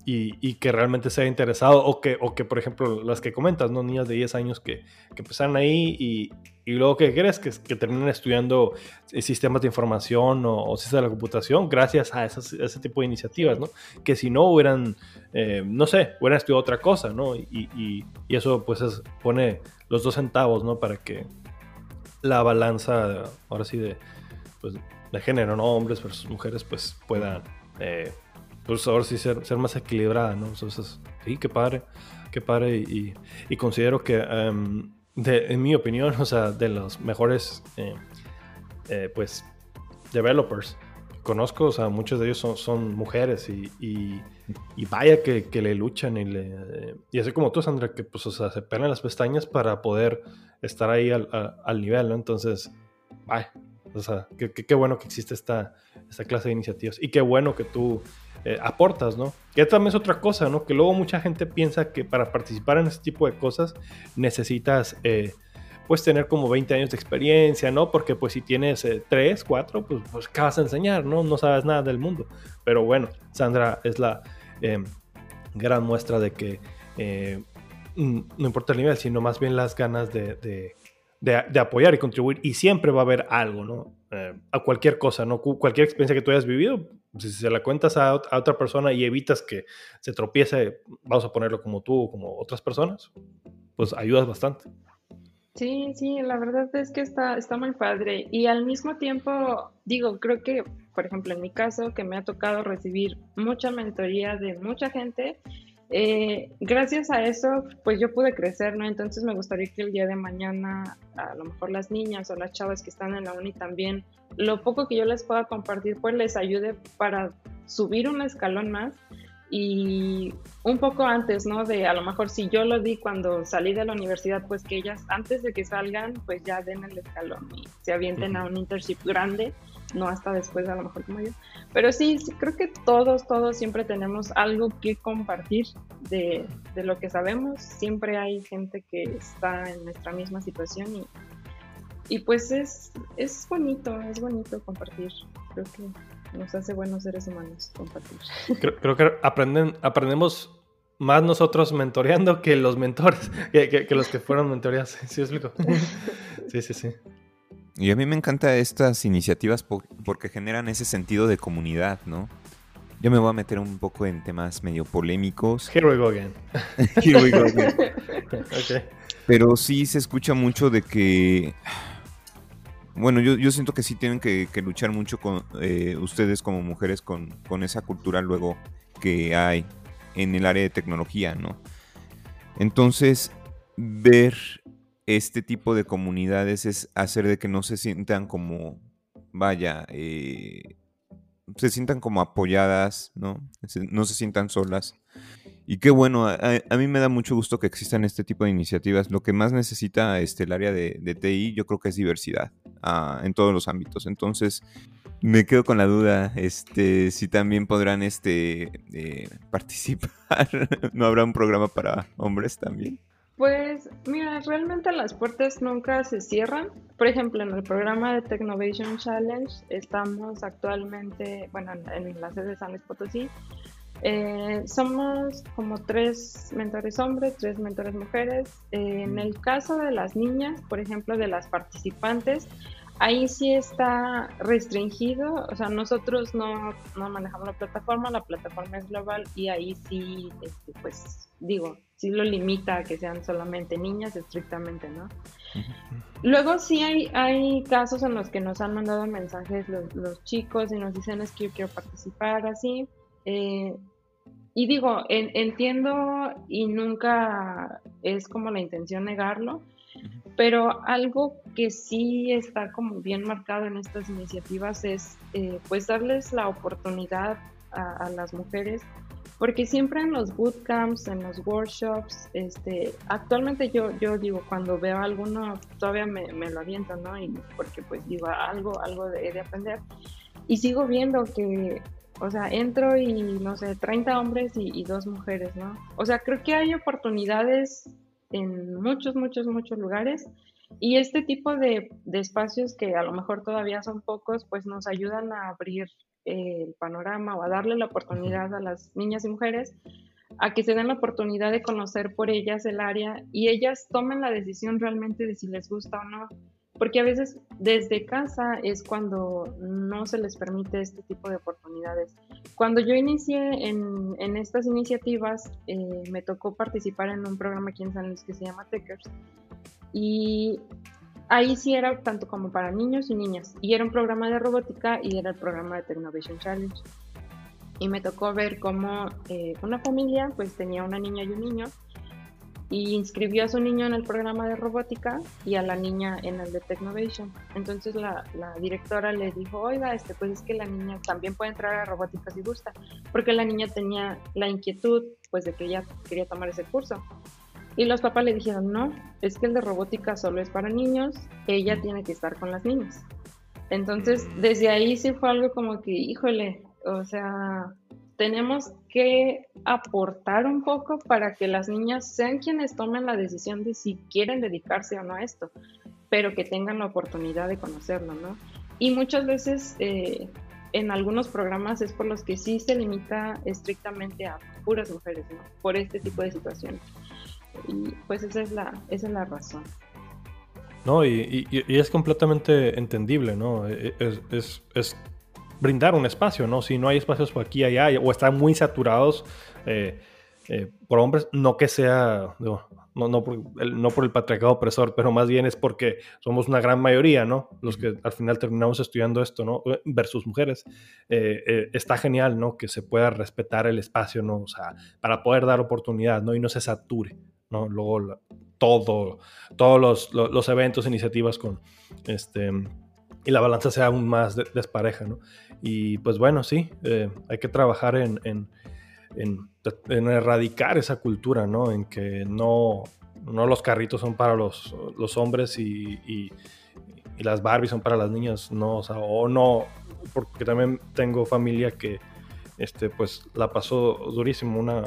Y, y que realmente sea interesado o que, o que, por ejemplo, las que comentas, ¿no? Niñas de diez años que, que empezaron ahí y, y luego, ¿qué crees? Que, que terminan estudiando sistemas de información o, o ciencias de la computación gracias a, esas, a ese tipo de iniciativas, ¿no? Que si no hubieran, eh, no sé, hubieran estudiado otra cosa, ¿no? Y, y, y eso, pues, es, pone los dos centavos, ¿no? Para que la balanza, ahora sí, de, pues, de género, ¿no? Hombres versus mujeres, pues, puedan... Eh, pues ahora sí ser, ser más equilibrada, ¿no? Entonces, sí, qué padre, qué padre. Y, y, y considero que, um, de, en mi opinión, o sea, de los mejores, eh, eh, pues, developers conozco, o sea, muchos de ellos son, son mujeres y, y, y vaya que, que le luchan y le... Eh, y así como tú, Sandra, que, pues, o sea, se pelan las pestañas para poder estar ahí al, a, al nivel, ¿no? Entonces, vaya. O sea, qué, qué, qué bueno que existe esta, esta clase de iniciativas y qué bueno que tú eh, aportas, ¿no? Que también es otra cosa, ¿no? Que luego mucha gente piensa que para participar en este tipo de cosas necesitas, eh, pues, tener como veinte años de experiencia, ¿no? Porque, pues, si tienes eh, tres, cuatro, pues, pues, ¿qué vas a enseñar, no? No sabes nada del mundo. Pero bueno, Sandra es la eh, gran muestra de que eh, no importa el nivel, sino más bien las ganas de... de De, de apoyar y contribuir, y siempre va a haber algo, ¿no? Eh, a cualquier cosa, ¿no? Cu- cualquier experiencia que tú hayas vivido, si se la cuentas a, ot- a otra persona y evitas que se tropiece, vamos a ponerlo como tú o como otras personas, pues ayudas bastante. Sí, sí, la verdad es que está, está muy padre, y al mismo tiempo, digo, creo que, por ejemplo, en mi caso, que me ha tocado recibir mucha mentoría de mucha gente, Eh, gracias a eso, pues yo pude crecer, ¿no? Entonces me gustaría que el día de mañana, a lo mejor las niñas o las chavas que están en la uni también, lo poco que yo les pueda compartir, pues les ayude para subir un escalón más y un poco antes, ¿no? De a lo mejor si yo lo di cuando salí de la universidad, pues que ellas antes de que salgan, pues ya den el escalón y se avienten a un internship grande. No hasta después, a lo mejor como yo. Pero sí, sí, creo que todos, todos siempre tenemos algo que compartir de, de lo que sabemos. Siempre hay gente que está en nuestra misma situación y, y pues es, es bonito, es bonito compartir. Creo que nos hace buenos seres humanos compartir. Creo, creo que aprenden, aprendemos más nosotros mentoreando que los mentores, que, que, que los que fueron mentoreados. ¿Sí me explico? Sí, sí, sí. Y a mí me encantan estas iniciativas porque generan ese sentido de comunidad, ¿no? Yo me voy a meter un poco en temas medio polémicos. Here we go again. Here we go again. Okay. Pero sí se escucha mucho de que... Bueno, yo, yo siento que sí tienen que, que luchar mucho con eh, ustedes como mujeres con, con esa cultura luego que hay en el área de tecnología, ¿no? Entonces, ver... Este tipo de comunidades es hacer de que no se sientan como, vaya, eh, se sientan como apoyadas, ¿no? No se sientan solas. Y qué bueno, a, a mí me da mucho gusto que existan este tipo de iniciativas. Lo que más necesita este, el área de, de T I, yo creo que es diversidad ah, en todos los ámbitos. Entonces, me quedo con la duda este, si también podrán este, eh, participar. ¿No habrá un programa para hombres también? Pues, mira, realmente las puertas nunca se cierran. Por ejemplo, en el programa de Technovation Challenge estamos actualmente, bueno, en la sede de San Luis Potosí, eh, somos como tres mentores hombres, tres mentores mujeres. Eh, en el caso de las niñas, por ejemplo, de las participantes, ahí sí está restringido, o sea, nosotros no, no manejamos la plataforma, la plataforma es global y ahí sí, este, pues, digo... sí lo limita a que sean solamente niñas estrictamente, ¿no? Luego sí hay, hay casos en los que nos han mandado mensajes los, los chicos y nos dicen es que yo quiero participar, así. Eh, y digo, en, entiendo y nunca es como la intención negarlo, pero algo que sí está como bien marcado en estas iniciativas es eh, pues darles la oportunidad a, a las mujeres Porque siempre en los bootcamps, en los workshops, este, actualmente yo, yo digo, cuando veo alguno, todavía me, me lo aviento, ¿no? Y porque pues digo, algo, algo he de aprender. Y sigo viendo que, o sea, entro y, no sé, treinta hombres y, y dos mujeres, ¿no? O sea, creo que hay oportunidades en muchos, muchos, muchos lugares. Y este tipo de, de espacios que a lo mejor todavía son pocos, pues nos ayudan a abrir el panorama o a darle la oportunidad a las niñas y mujeres a que se den la oportunidad de conocer por ellas el área y ellas tomen la decisión realmente de si les gusta o no, porque a veces desde casa es cuando no se les permite este tipo de oportunidades. Cuando yo inicié en, en estas iniciativas, eh, me tocó participar en un programa aquí en San Luis que se llama Techers, y ahí sí era tanto como para niños y niñas, y era un programa de robótica y era el programa de Technovation Challenge, y me tocó ver cómo eh, una familia pues tenía una niña y un niño, y inscribió a su niño en el programa de robótica y a la niña en el de Technovation. Entonces la, la directora le dijo, oiga, este, pues es que la niña también puede entrar a robótica si gusta, porque la niña tenía la inquietud pues de que ella quería tomar ese curso. Y los papás le dijeron, no, es que el de robótica solo es para niños, ella tiene que estar con las niñas. Entonces, desde ahí sí fue algo como que, híjole, o sea, tenemos que aportar un poco para que las niñas sean quienes tomen la decisión de si quieren dedicarse o no a esto, pero que tengan la oportunidad de conocerlo, ¿no? Y muchas veces eh, en algunos programas es por los que sí se limita estrictamente a puras mujeres, ¿no? Por este tipo de situaciones. Y pues esa es la, esa es la razón. No, y, y, y es completamente entendible, ¿no? Es, es, es brindar un espacio, ¿no? Si no hay espacios por aquí y allá, o están muy saturados eh, eh, por hombres, no que sea, digo, no, no, por el, no por el patriarcado opresor, pero más bien es porque somos una gran mayoría, ¿no? Los que al final terminamos estudiando esto, ¿no? Versus mujeres. Eh, eh, está genial, ¿no? Que se pueda respetar el espacio, ¿no? O sea, para poder dar oportunidad, ¿no? Y no se sature, ¿no? Luego la, todo, todos los, los, los eventos, iniciativas con este, y la balanza sea aún más de, despareja, ¿no? Y pues bueno, sí, eh, hay que trabajar en, en, en, en erradicar esa cultura, ¿no? En que no, no los carritos son para los, los hombres y, y, y las Barbies son para las niñas, ¿no? O sea, o no, porque también tengo familia que Este, pues la pasó durísimo una,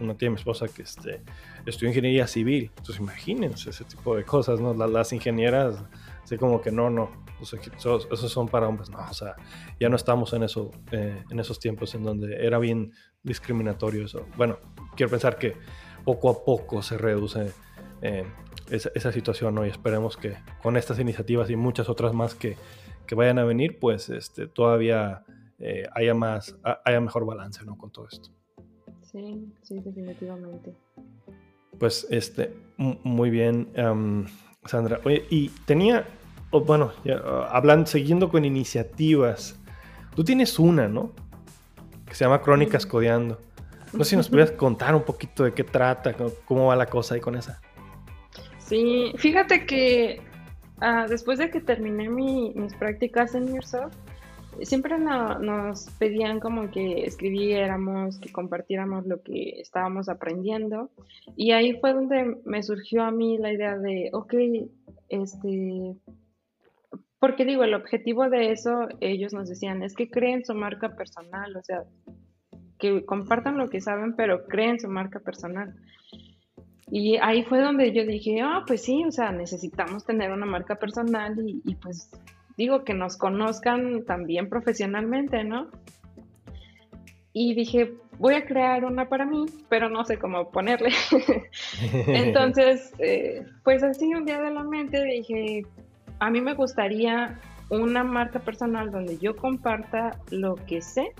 una tía de mi esposa que este, estudió ingeniería civil. Entonces imagínense ese tipo de cosas, ¿no? Las, las ingenieras, así como que no, no, los, esos, esos son para hombres. No, o sea, ya no estamos en eso, eh, en esos tiempos en donde era bien discriminatorio eso. Bueno, quiero pensar que poco a poco se reduce eh, esa, esa situación, ¿no? Y esperemos que con estas iniciativas y muchas otras más que, que vayan a venir, pues este, todavía... Eh, haya más, haya mejor balance, ¿no? Con todo esto. Sí, sí, definitivamente. Pues, este, m- muy bien, um, Sandra. Oye, y tenía, oh, bueno, ya, uh, hablando, siguiendo con iniciativas, tú tienes una, ¿no? Que se llama Crónicas Codeando. No sé si nos pudieras contar un poquito de qué trata, cómo, cómo va la cosa ahí con esa. Sí, fíjate que uh, después de que terminé mi, mis prácticas en NIRSA, siempre no, nos pedían como que escribiéramos, que compartiéramos lo que estábamos aprendiendo, y ahí fue donde me surgió a mí la idea de, ok, este, porque digo, el objetivo de eso, ellos nos decían, es que creen su marca personal, o sea, que compartan lo que saben, pero creen su marca personal. Y ahí fue donde yo dije, ah, oh, pues sí, o sea, necesitamos tener una marca personal y, y pues... digo, que nos conozcan también profesionalmente, ¿no? Y dije, voy a crear una para mí, pero no sé cómo ponerle. Entonces, eh, pues así un día de la mente dije, a mí me gustaría una marca personal donde yo comparta lo que sé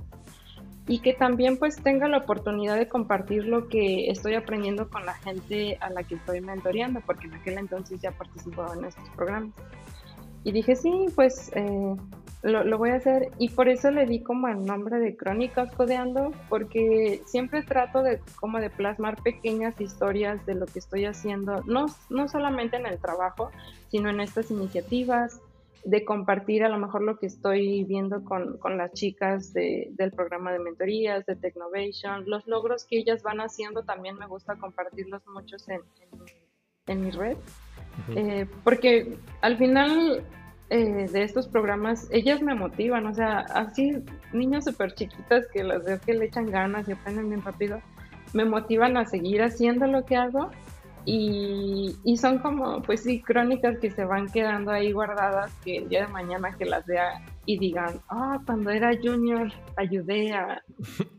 y que también pues tenga la oportunidad de compartir lo que estoy aprendiendo con la gente a la que estoy mentoreando, porque en aquel entonces ya participaba en estos programas. Y dije, sí, pues eh, lo, lo voy a hacer. Y por eso le di como el nombre de Crónicas Codeando, porque siempre trato de como de plasmar pequeñas historias de lo que estoy haciendo, no, no solamente en el trabajo, sino en estas iniciativas, de compartir a lo mejor lo que estoy viendo con, con las chicas de, del programa de mentorías, de Technovation, los logros que ellas van haciendo también me gusta compartirlos muchos en, en, en mi red, uh-huh. eh, porque al final eh, de estos programas ellas me motivan, o sea, así niñas súper chiquitas que las veo que le echan ganas y aprenden bien rápido, me motivan a seguir haciendo lo que hago. Y, y son como, pues sí, crónicas que se van quedando ahí guardadas, que el día de mañana que las vea y digan, ah, oh, cuando era junior ayudé a,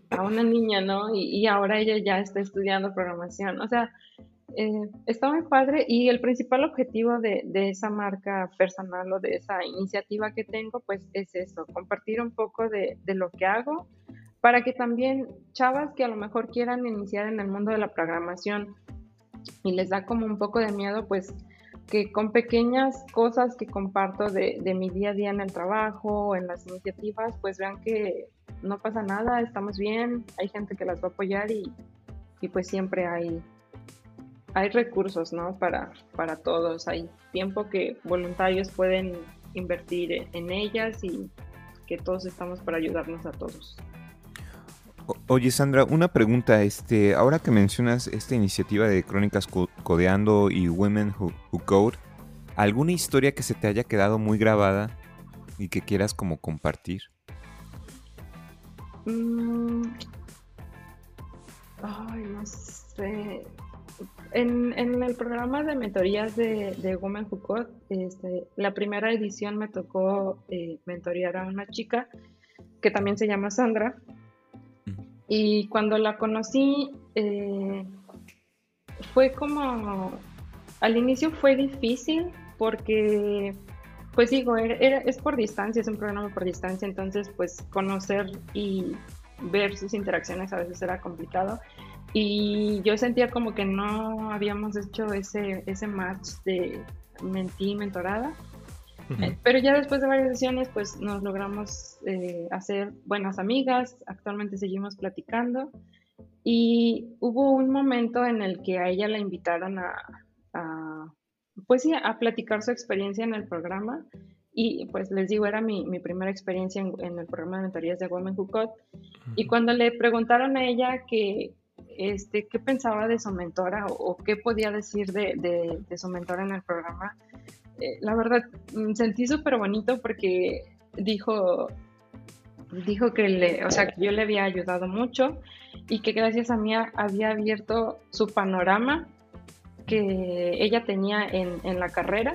a una niña, ¿no? Y, y ahora ella ya está estudiando programación. O sea, eh, está muy padre, y el principal objetivo de, de esa marca personal o de esa iniciativa que tengo, pues es eso, compartir un poco de, de lo que hago, para que también chavas que a lo mejor quieran iniciar en el mundo de la programación, y les da como un poco de miedo, pues que con pequeñas cosas que comparto de, de mi día a día en el trabajo, en las iniciativas, pues vean que no pasa nada, estamos bien, hay gente que las va a apoyar y, y pues siempre hay, hay recursos, ¿no? Para, para todos, hay tiempo que voluntarios pueden invertir en, en ellas y que todos estamos para ayudarnos a todos. Oye, Sandra, una pregunta. Este, ahora que mencionas esta iniciativa de Crónicas Codeando y Women Who, Who Code, ¿alguna historia que se te haya quedado muy grabada y que quieras como compartir? Mm. Ay, no sé. En, en el programa de mentorías de, de Women Who Code, este, la primera edición me tocó eh, mentorear a una chica que también se llama Sandra. Y cuando la conocí, eh, fue como, al inicio fue difícil porque, pues digo, era, era, es por distancia, es un programa por distancia, entonces pues conocer y ver sus interacciones a veces era complicado. Y yo sentía como que no habíamos hecho ese, ese match de mentí mentorada. Pero ya después de varias sesiones, pues nos logramos eh, hacer buenas amigas, actualmente seguimos platicando, y hubo un momento en el que a ella la invitaron a, a pues sí, a platicar su experiencia en el programa, y pues les digo, era mi, mi primera experiencia en, en el programa de mentorías de Women Who Code, y cuando le preguntaron a ella que, este, qué pensaba de su mentora, o, o qué podía decir de, de, de su mentora en el programa, la verdad, sentí súper bonito porque dijo, dijo que, le, o sea, que yo le había ayudado mucho y que gracias a mí había abierto su panorama que ella tenía en, en la carrera,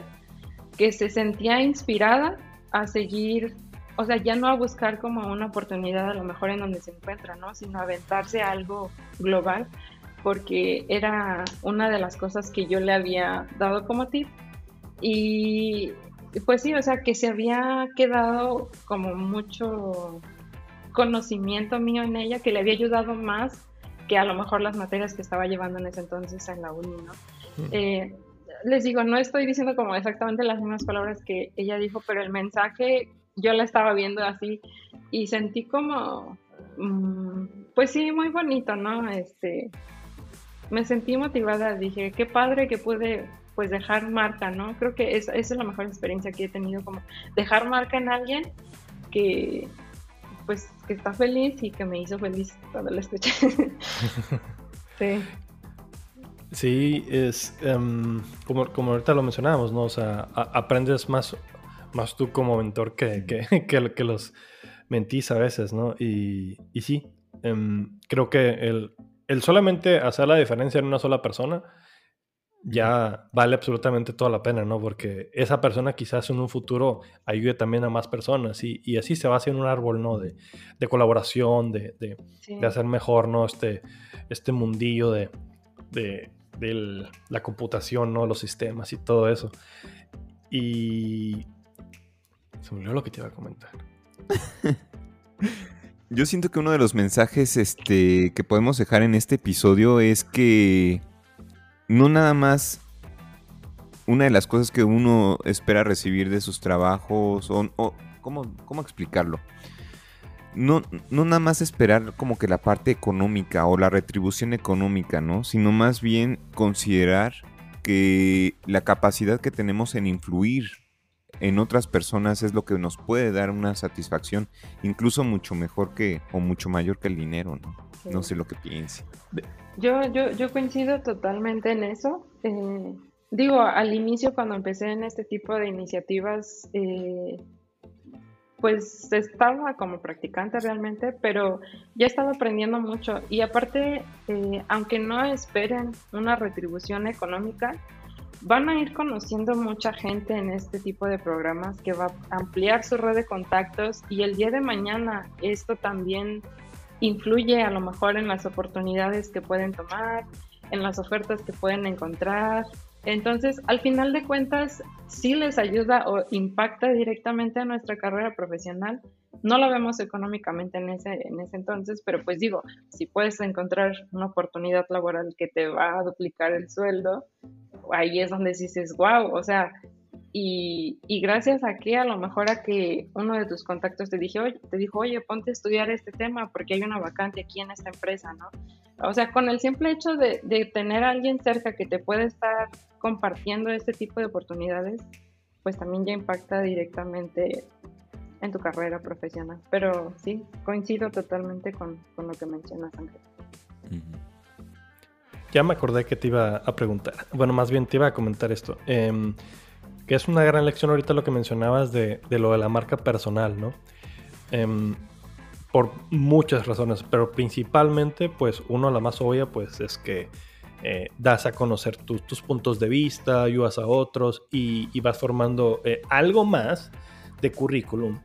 que se sentía inspirada a seguir, o sea, ya no a buscar como una oportunidad a lo mejor en donde se encuentra, ¿no? Sino aventarse a algo global, porque era una de las cosas que yo le había dado como tip. Y pues sí, o sea, que se había quedado como mucho conocimiento mío en ella, que le había ayudado más que a lo mejor las materias que estaba llevando en ese entonces en la uni, ¿no? Uh-huh. Eh, les digo, no estoy diciendo como exactamente las mismas palabras que ella dijo, pero el mensaje yo la estaba viendo así y sentí como, mmm, pues sí, muy bonito, ¿no? Este, me sentí motivada, dije, qué padre que pude... pues dejar marca, ¿no? Creo que esa, esa es la mejor experiencia que he tenido, como dejar marca en alguien que, pues, que está feliz y que me hizo feliz cuando la escuché. Sí. Sí, es um, como, como ahorita lo mencionábamos, ¿no? O sea, a, aprendes más, más tú como mentor que, que, que, que los mentís a veces, ¿no? Y, y sí, um, creo que el, el solamente hacer la diferencia en una sola persona ya vale absolutamente toda la pena, ¿no? Porque esa persona quizás en un futuro ayude también a más personas y, y así se va haciendo un árbol, ¿no? De, de colaboración, de, de, sí. de hacer mejor, ¿no? Este, este mundillo de, de, de el, la computación, ¿no? Los sistemas y todo eso. Y... se me olvidó lo que te iba a comentar. Yo siento que uno de los mensajes este, que podemos dejar en este episodio es que no nada más una de las cosas que uno espera recibir de sus trabajos, o, o ¿cómo, cómo explicarlo? No, no nada más esperar como que la parte económica o la retribución económica, ¿no? Sino más bien considerar que la capacidad que tenemos en influir en otras personas es lo que nos puede dar una satisfacción, incluso mucho mejor que, o mucho mayor que el dinero, ¿no? Sí. No sé lo que piense. Yo, yo, yo coincido totalmente en eso. Eh, digo, al inicio cuando empecé en este tipo de iniciativas, eh, pues estaba como practicante realmente, pero ya estaba aprendiendo mucho. Y aparte, eh, aunque no esperen una retribución económica, van a ir conociendo mucha gente en este tipo de programas que va a ampliar su red de contactos, y el día de mañana esto también influye a lo mejor en las oportunidades que pueden tomar, en las ofertas que pueden encontrar. Entonces, al final de cuentas, sí les ayuda o impacta directamente a nuestra carrera profesional. No lo vemos económicamente en ese, en ese entonces, pero pues digo, si puedes encontrar una oportunidad laboral que te va a duplicar el sueldo, ahí es donde dices, wow, o sea, y, y gracias a que a lo mejor a que uno de tus contactos te dijo, oye, te dijo, oye, ponte a estudiar este tema porque hay una vacante aquí en esta empresa, ¿no? O sea, con el simple hecho de, de tener a alguien cerca que te puede estar compartiendo este tipo de oportunidades, pues también ya impacta directamente en tu carrera profesional. Pero sí, coincido totalmente con, con lo que mencionas, Ángel. Mm-hmm. Ya me acordé que te iba a preguntar, bueno, más bien te iba a comentar esto, eh, que es una gran lección ahorita lo que mencionabas de, de lo de la marca personal, ¿no? Eh, por muchas razones, pero principalmente, pues, uno, la más obvia, pues, es que eh, das a conocer tu, tus puntos de vista, ayudas a otros y, y vas formando eh, algo más de currículum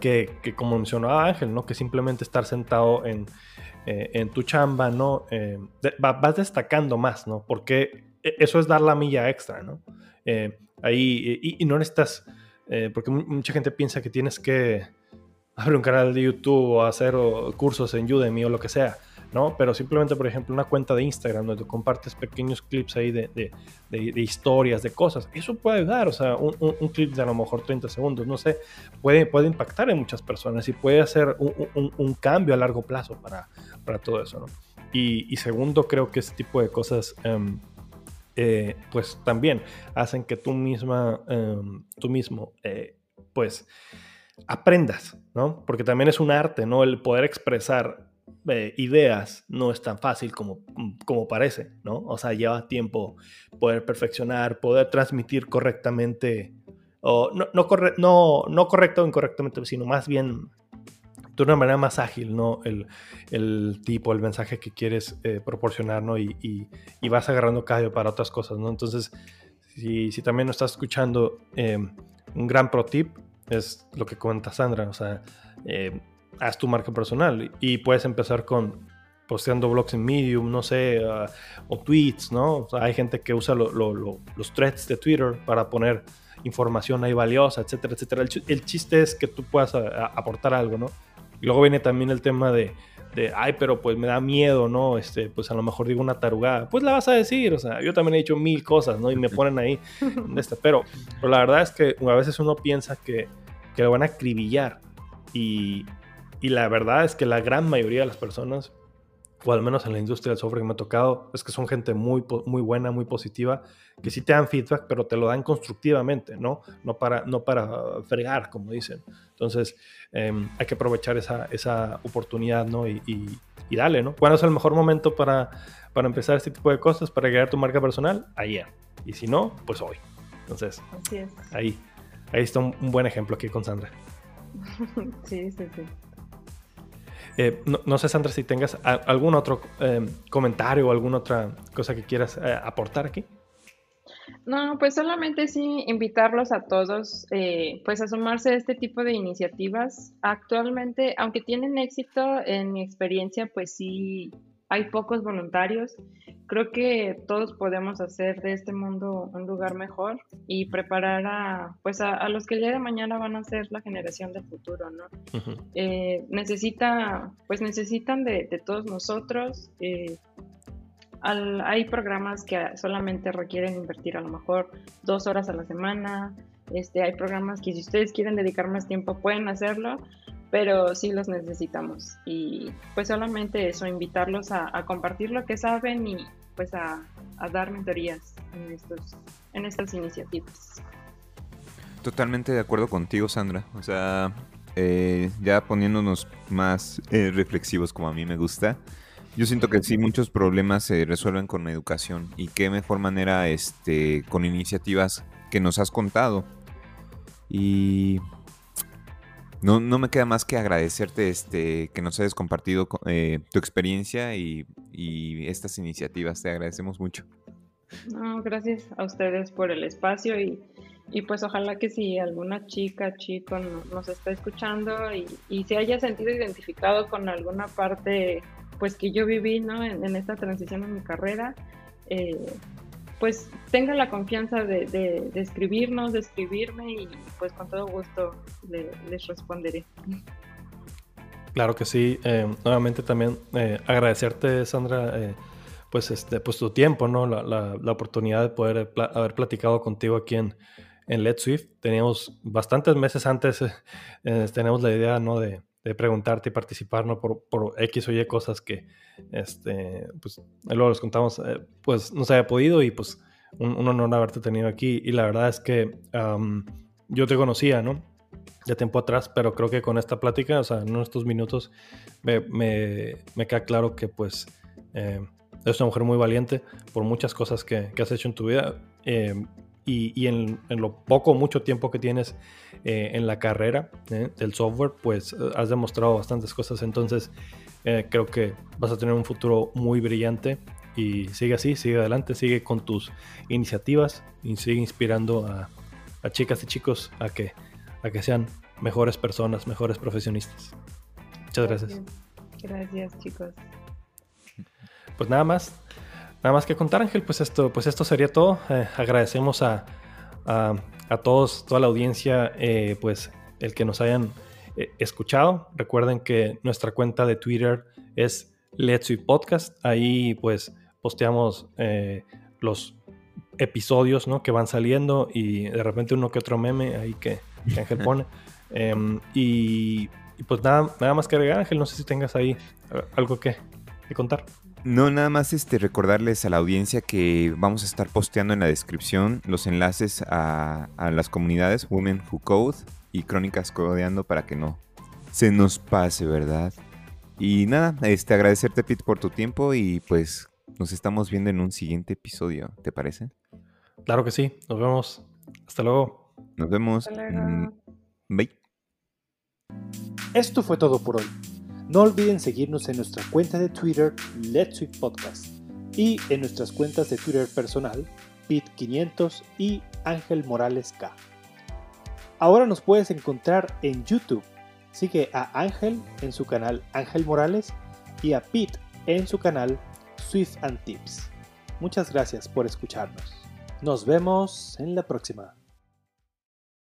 que, que, como mencionaba Ángel, ¿no? Que simplemente estar sentado en... Eh, en tu chamba, ¿no? Eh, de, va, vas destacando más, ¿no? Porque eso es dar la milla extra, ¿no? Eh, ahí, y, y no necesitas, eh, porque mucha gente piensa que tienes que abrir un canal de YouTube o hacer o, cursos en Udemy o lo que sea, ¿no? Pero simplemente, por ejemplo, una cuenta de Instagram donde compartes pequeños clips ahí de, de, de, de historias, de cosas. Eso puede ayudar, o sea, un, un, un clip de a lo mejor treinta segundos, no sé, puede, puede impactar en muchas personas y puede hacer un, un, un cambio a largo plazo para... para todo eso, ¿no? Y, y segundo, creo que ese tipo de cosas um, eh, pues también hacen que tú misma um, tú mismo eh, pues aprendas, ¿no? Porque también es un arte, ¿no? El poder expresar eh, ideas no es tan fácil como, como parece, ¿no? O sea, lleva tiempo poder perfeccionar, poder transmitir correctamente o no, no, corre- no, no correcto o incorrectamente, sino más bien de una manera más ágil, ¿no? El, el tipo, el mensaje que quieres eh, proporcionar, ¿no? Y, y, y vas agarrando callo para otras cosas, ¿no? Entonces, si, si también nos estás escuchando, eh, un gran pro tip es lo que comenta Sandra, o sea, eh, haz tu marca personal y puedes empezar con posteando blogs en Medium, no sé, uh, o tweets, ¿no? O sea, hay gente que usa lo, lo, lo, los threads de Twitter para poner información ahí valiosa, etcétera, etcétera. El, el chiste es que tú puedas a, a, aportar algo, ¿no? Luego viene también el tema de, de, ay, pero pues me da miedo, ¿no? Este, pues a lo mejor digo una tarugada. Pues la vas a decir, o sea, yo también he dicho mil cosas, ¿no? Y me ponen ahí, este, pero, pero la verdad es que a veces uno piensa que, que lo van a acribillar. Y, y la verdad es que la gran mayoría de las personas, o al menos en la industria del software que me ha tocado, es que son gente muy, muy buena, muy positiva, que sí te dan feedback, pero te lo dan constructivamente, ¿no? No para, no para fregar, como dicen. Entonces, eh, hay que aprovechar esa, esa oportunidad, ¿no? Y, y, y dale, ¿no? ¿Cuándo es el mejor momento para, para empezar este tipo de cosas, para crear tu marca personal? Ayer. Y si no, pues hoy. Entonces, así es. ahí, ahí está un, un buen ejemplo aquí con Sandra. Sí, sí, sí. Eh, no, no sé, Sandra, si tengas a, algún otro eh, comentario o alguna otra cosa que quieras eh, aportar aquí. No, pues solamente sí invitarlos a todos eh, pues a sumarse a este tipo de iniciativas. Actualmente, aunque tienen éxito, en mi experiencia, pues sí hay pocos voluntarios. Creo que todos podemos hacer de este mundo un lugar mejor y preparar a, pues a, a los que el día de mañana van a ser la generación del futuro, ¿no? Uh-huh. Eh, necesita, pues necesitan de, de todos nosotros. Eh, al, hay programas que solamente requieren invertir a lo mejor dos horas a la semana. Este, hay programas que si ustedes quieren dedicar más tiempo pueden hacerlo, pero sí los necesitamos. Y pues solamente eso, invitarlos a, a compartir lo que saben y pues a, a dar mentorías en estos en estas iniciativas. totalmente de acuerdo contigo, Sandra. O sea, eh, ya poniéndonos más eh, reflexivos, como a mí me gusta, yo siento que sí, muchos problemas se resuelven con educación. Y qué mejor manera este, con iniciativas que nos has contado. Y no, no me queda más que agradecerte este, que nos hayas compartido eh, tu experiencia y, y estas iniciativas. Te agradecemos mucho. No, gracias a ustedes por el espacio y, y pues ojalá que si alguna chica, chico nos está escuchando y, y se haya sentido identificado con alguna parte pues que yo viví, ¿no? en, en esta transición en mi carrera, eh, pues tenga la confianza de, de, de escribirnos, de escribirme y pues con todo gusto le, les responderé. Claro que sí, eh, nuevamente también eh, agradecerte, Sandra, eh, pues, este, pues tu tiempo, ¿no? La, la, la oportunidad de poder pl- haber platicado contigo aquí en, en Let's Swift. Teníamos bastantes meses antes, eh, eh, teníamos la idea, ¿no? de, de preguntarte y participar, ¿no? por, por X o Y cosas que este, pues, luego les contamos, eh, pues no se había podido y pues un, un honor haberte tenido aquí. Y la verdad es que um, yo te conocía, ¿no? Ya tiempo atrás, pero creo que con esta plática, o sea, en estos minutos me, me, me queda claro que pues... Eh, eres una mujer muy valiente por muchas cosas que, que has hecho en tu vida eh, y, y en, en lo poco o mucho tiempo que tienes eh, en la carrera eh, del software, pues has demostrado bastantes cosas. Entonces eh, creo que vas a tener un futuro muy brillante y sigue así, sigue adelante, sigue con tus iniciativas y sigue inspirando a, a chicas y chicos a que, a que sean mejores personas, mejores profesionistas. Muchas gracias. Gracias, chicos. Pues nada más, nada más que contar, Ángel, pues esto, pues esto sería todo. Eh, agradecemos a, a, a todos, toda la audiencia, eh, pues el que nos hayan eh, escuchado. Recuerden que nuestra cuenta de Twitter es Let's Swift Podcast. Ahí pues posteamos eh, los episodios, ¿no? que van saliendo y de repente uno que otro meme ahí que, que Ángel pone. eh, y, y pues nada, nada más que agregar, Ángel, no sé si tengas ahí algo que, que contar. No, nada más este, recordarles a la audiencia que vamos a estar posteando en la descripción los enlaces a, a las comunidades Women Who Code y Crónicas Codeando para que no se nos pase, ¿verdad? Y nada, este, agradecerte, Pete, por tu tiempo y pues nos estamos viendo en un siguiente episodio, ¿te parece? Claro que sí, nos vemos. Hasta luego. Nos vemos. Hasta luego. Bye. Esto fue todo por hoy. No olviden seguirnos en nuestra cuenta de Twitter Let's Swift Podcast y en nuestras cuentas de Twitter personal Pete quinientos y Ángel Morales K. Ahora nos puedes encontrar en YouTube. Sigue a Ángel en su canal Ángel Morales y a Pete en su canal Swift and Tips. Muchas gracias por escucharnos. Nos vemos en la próxima.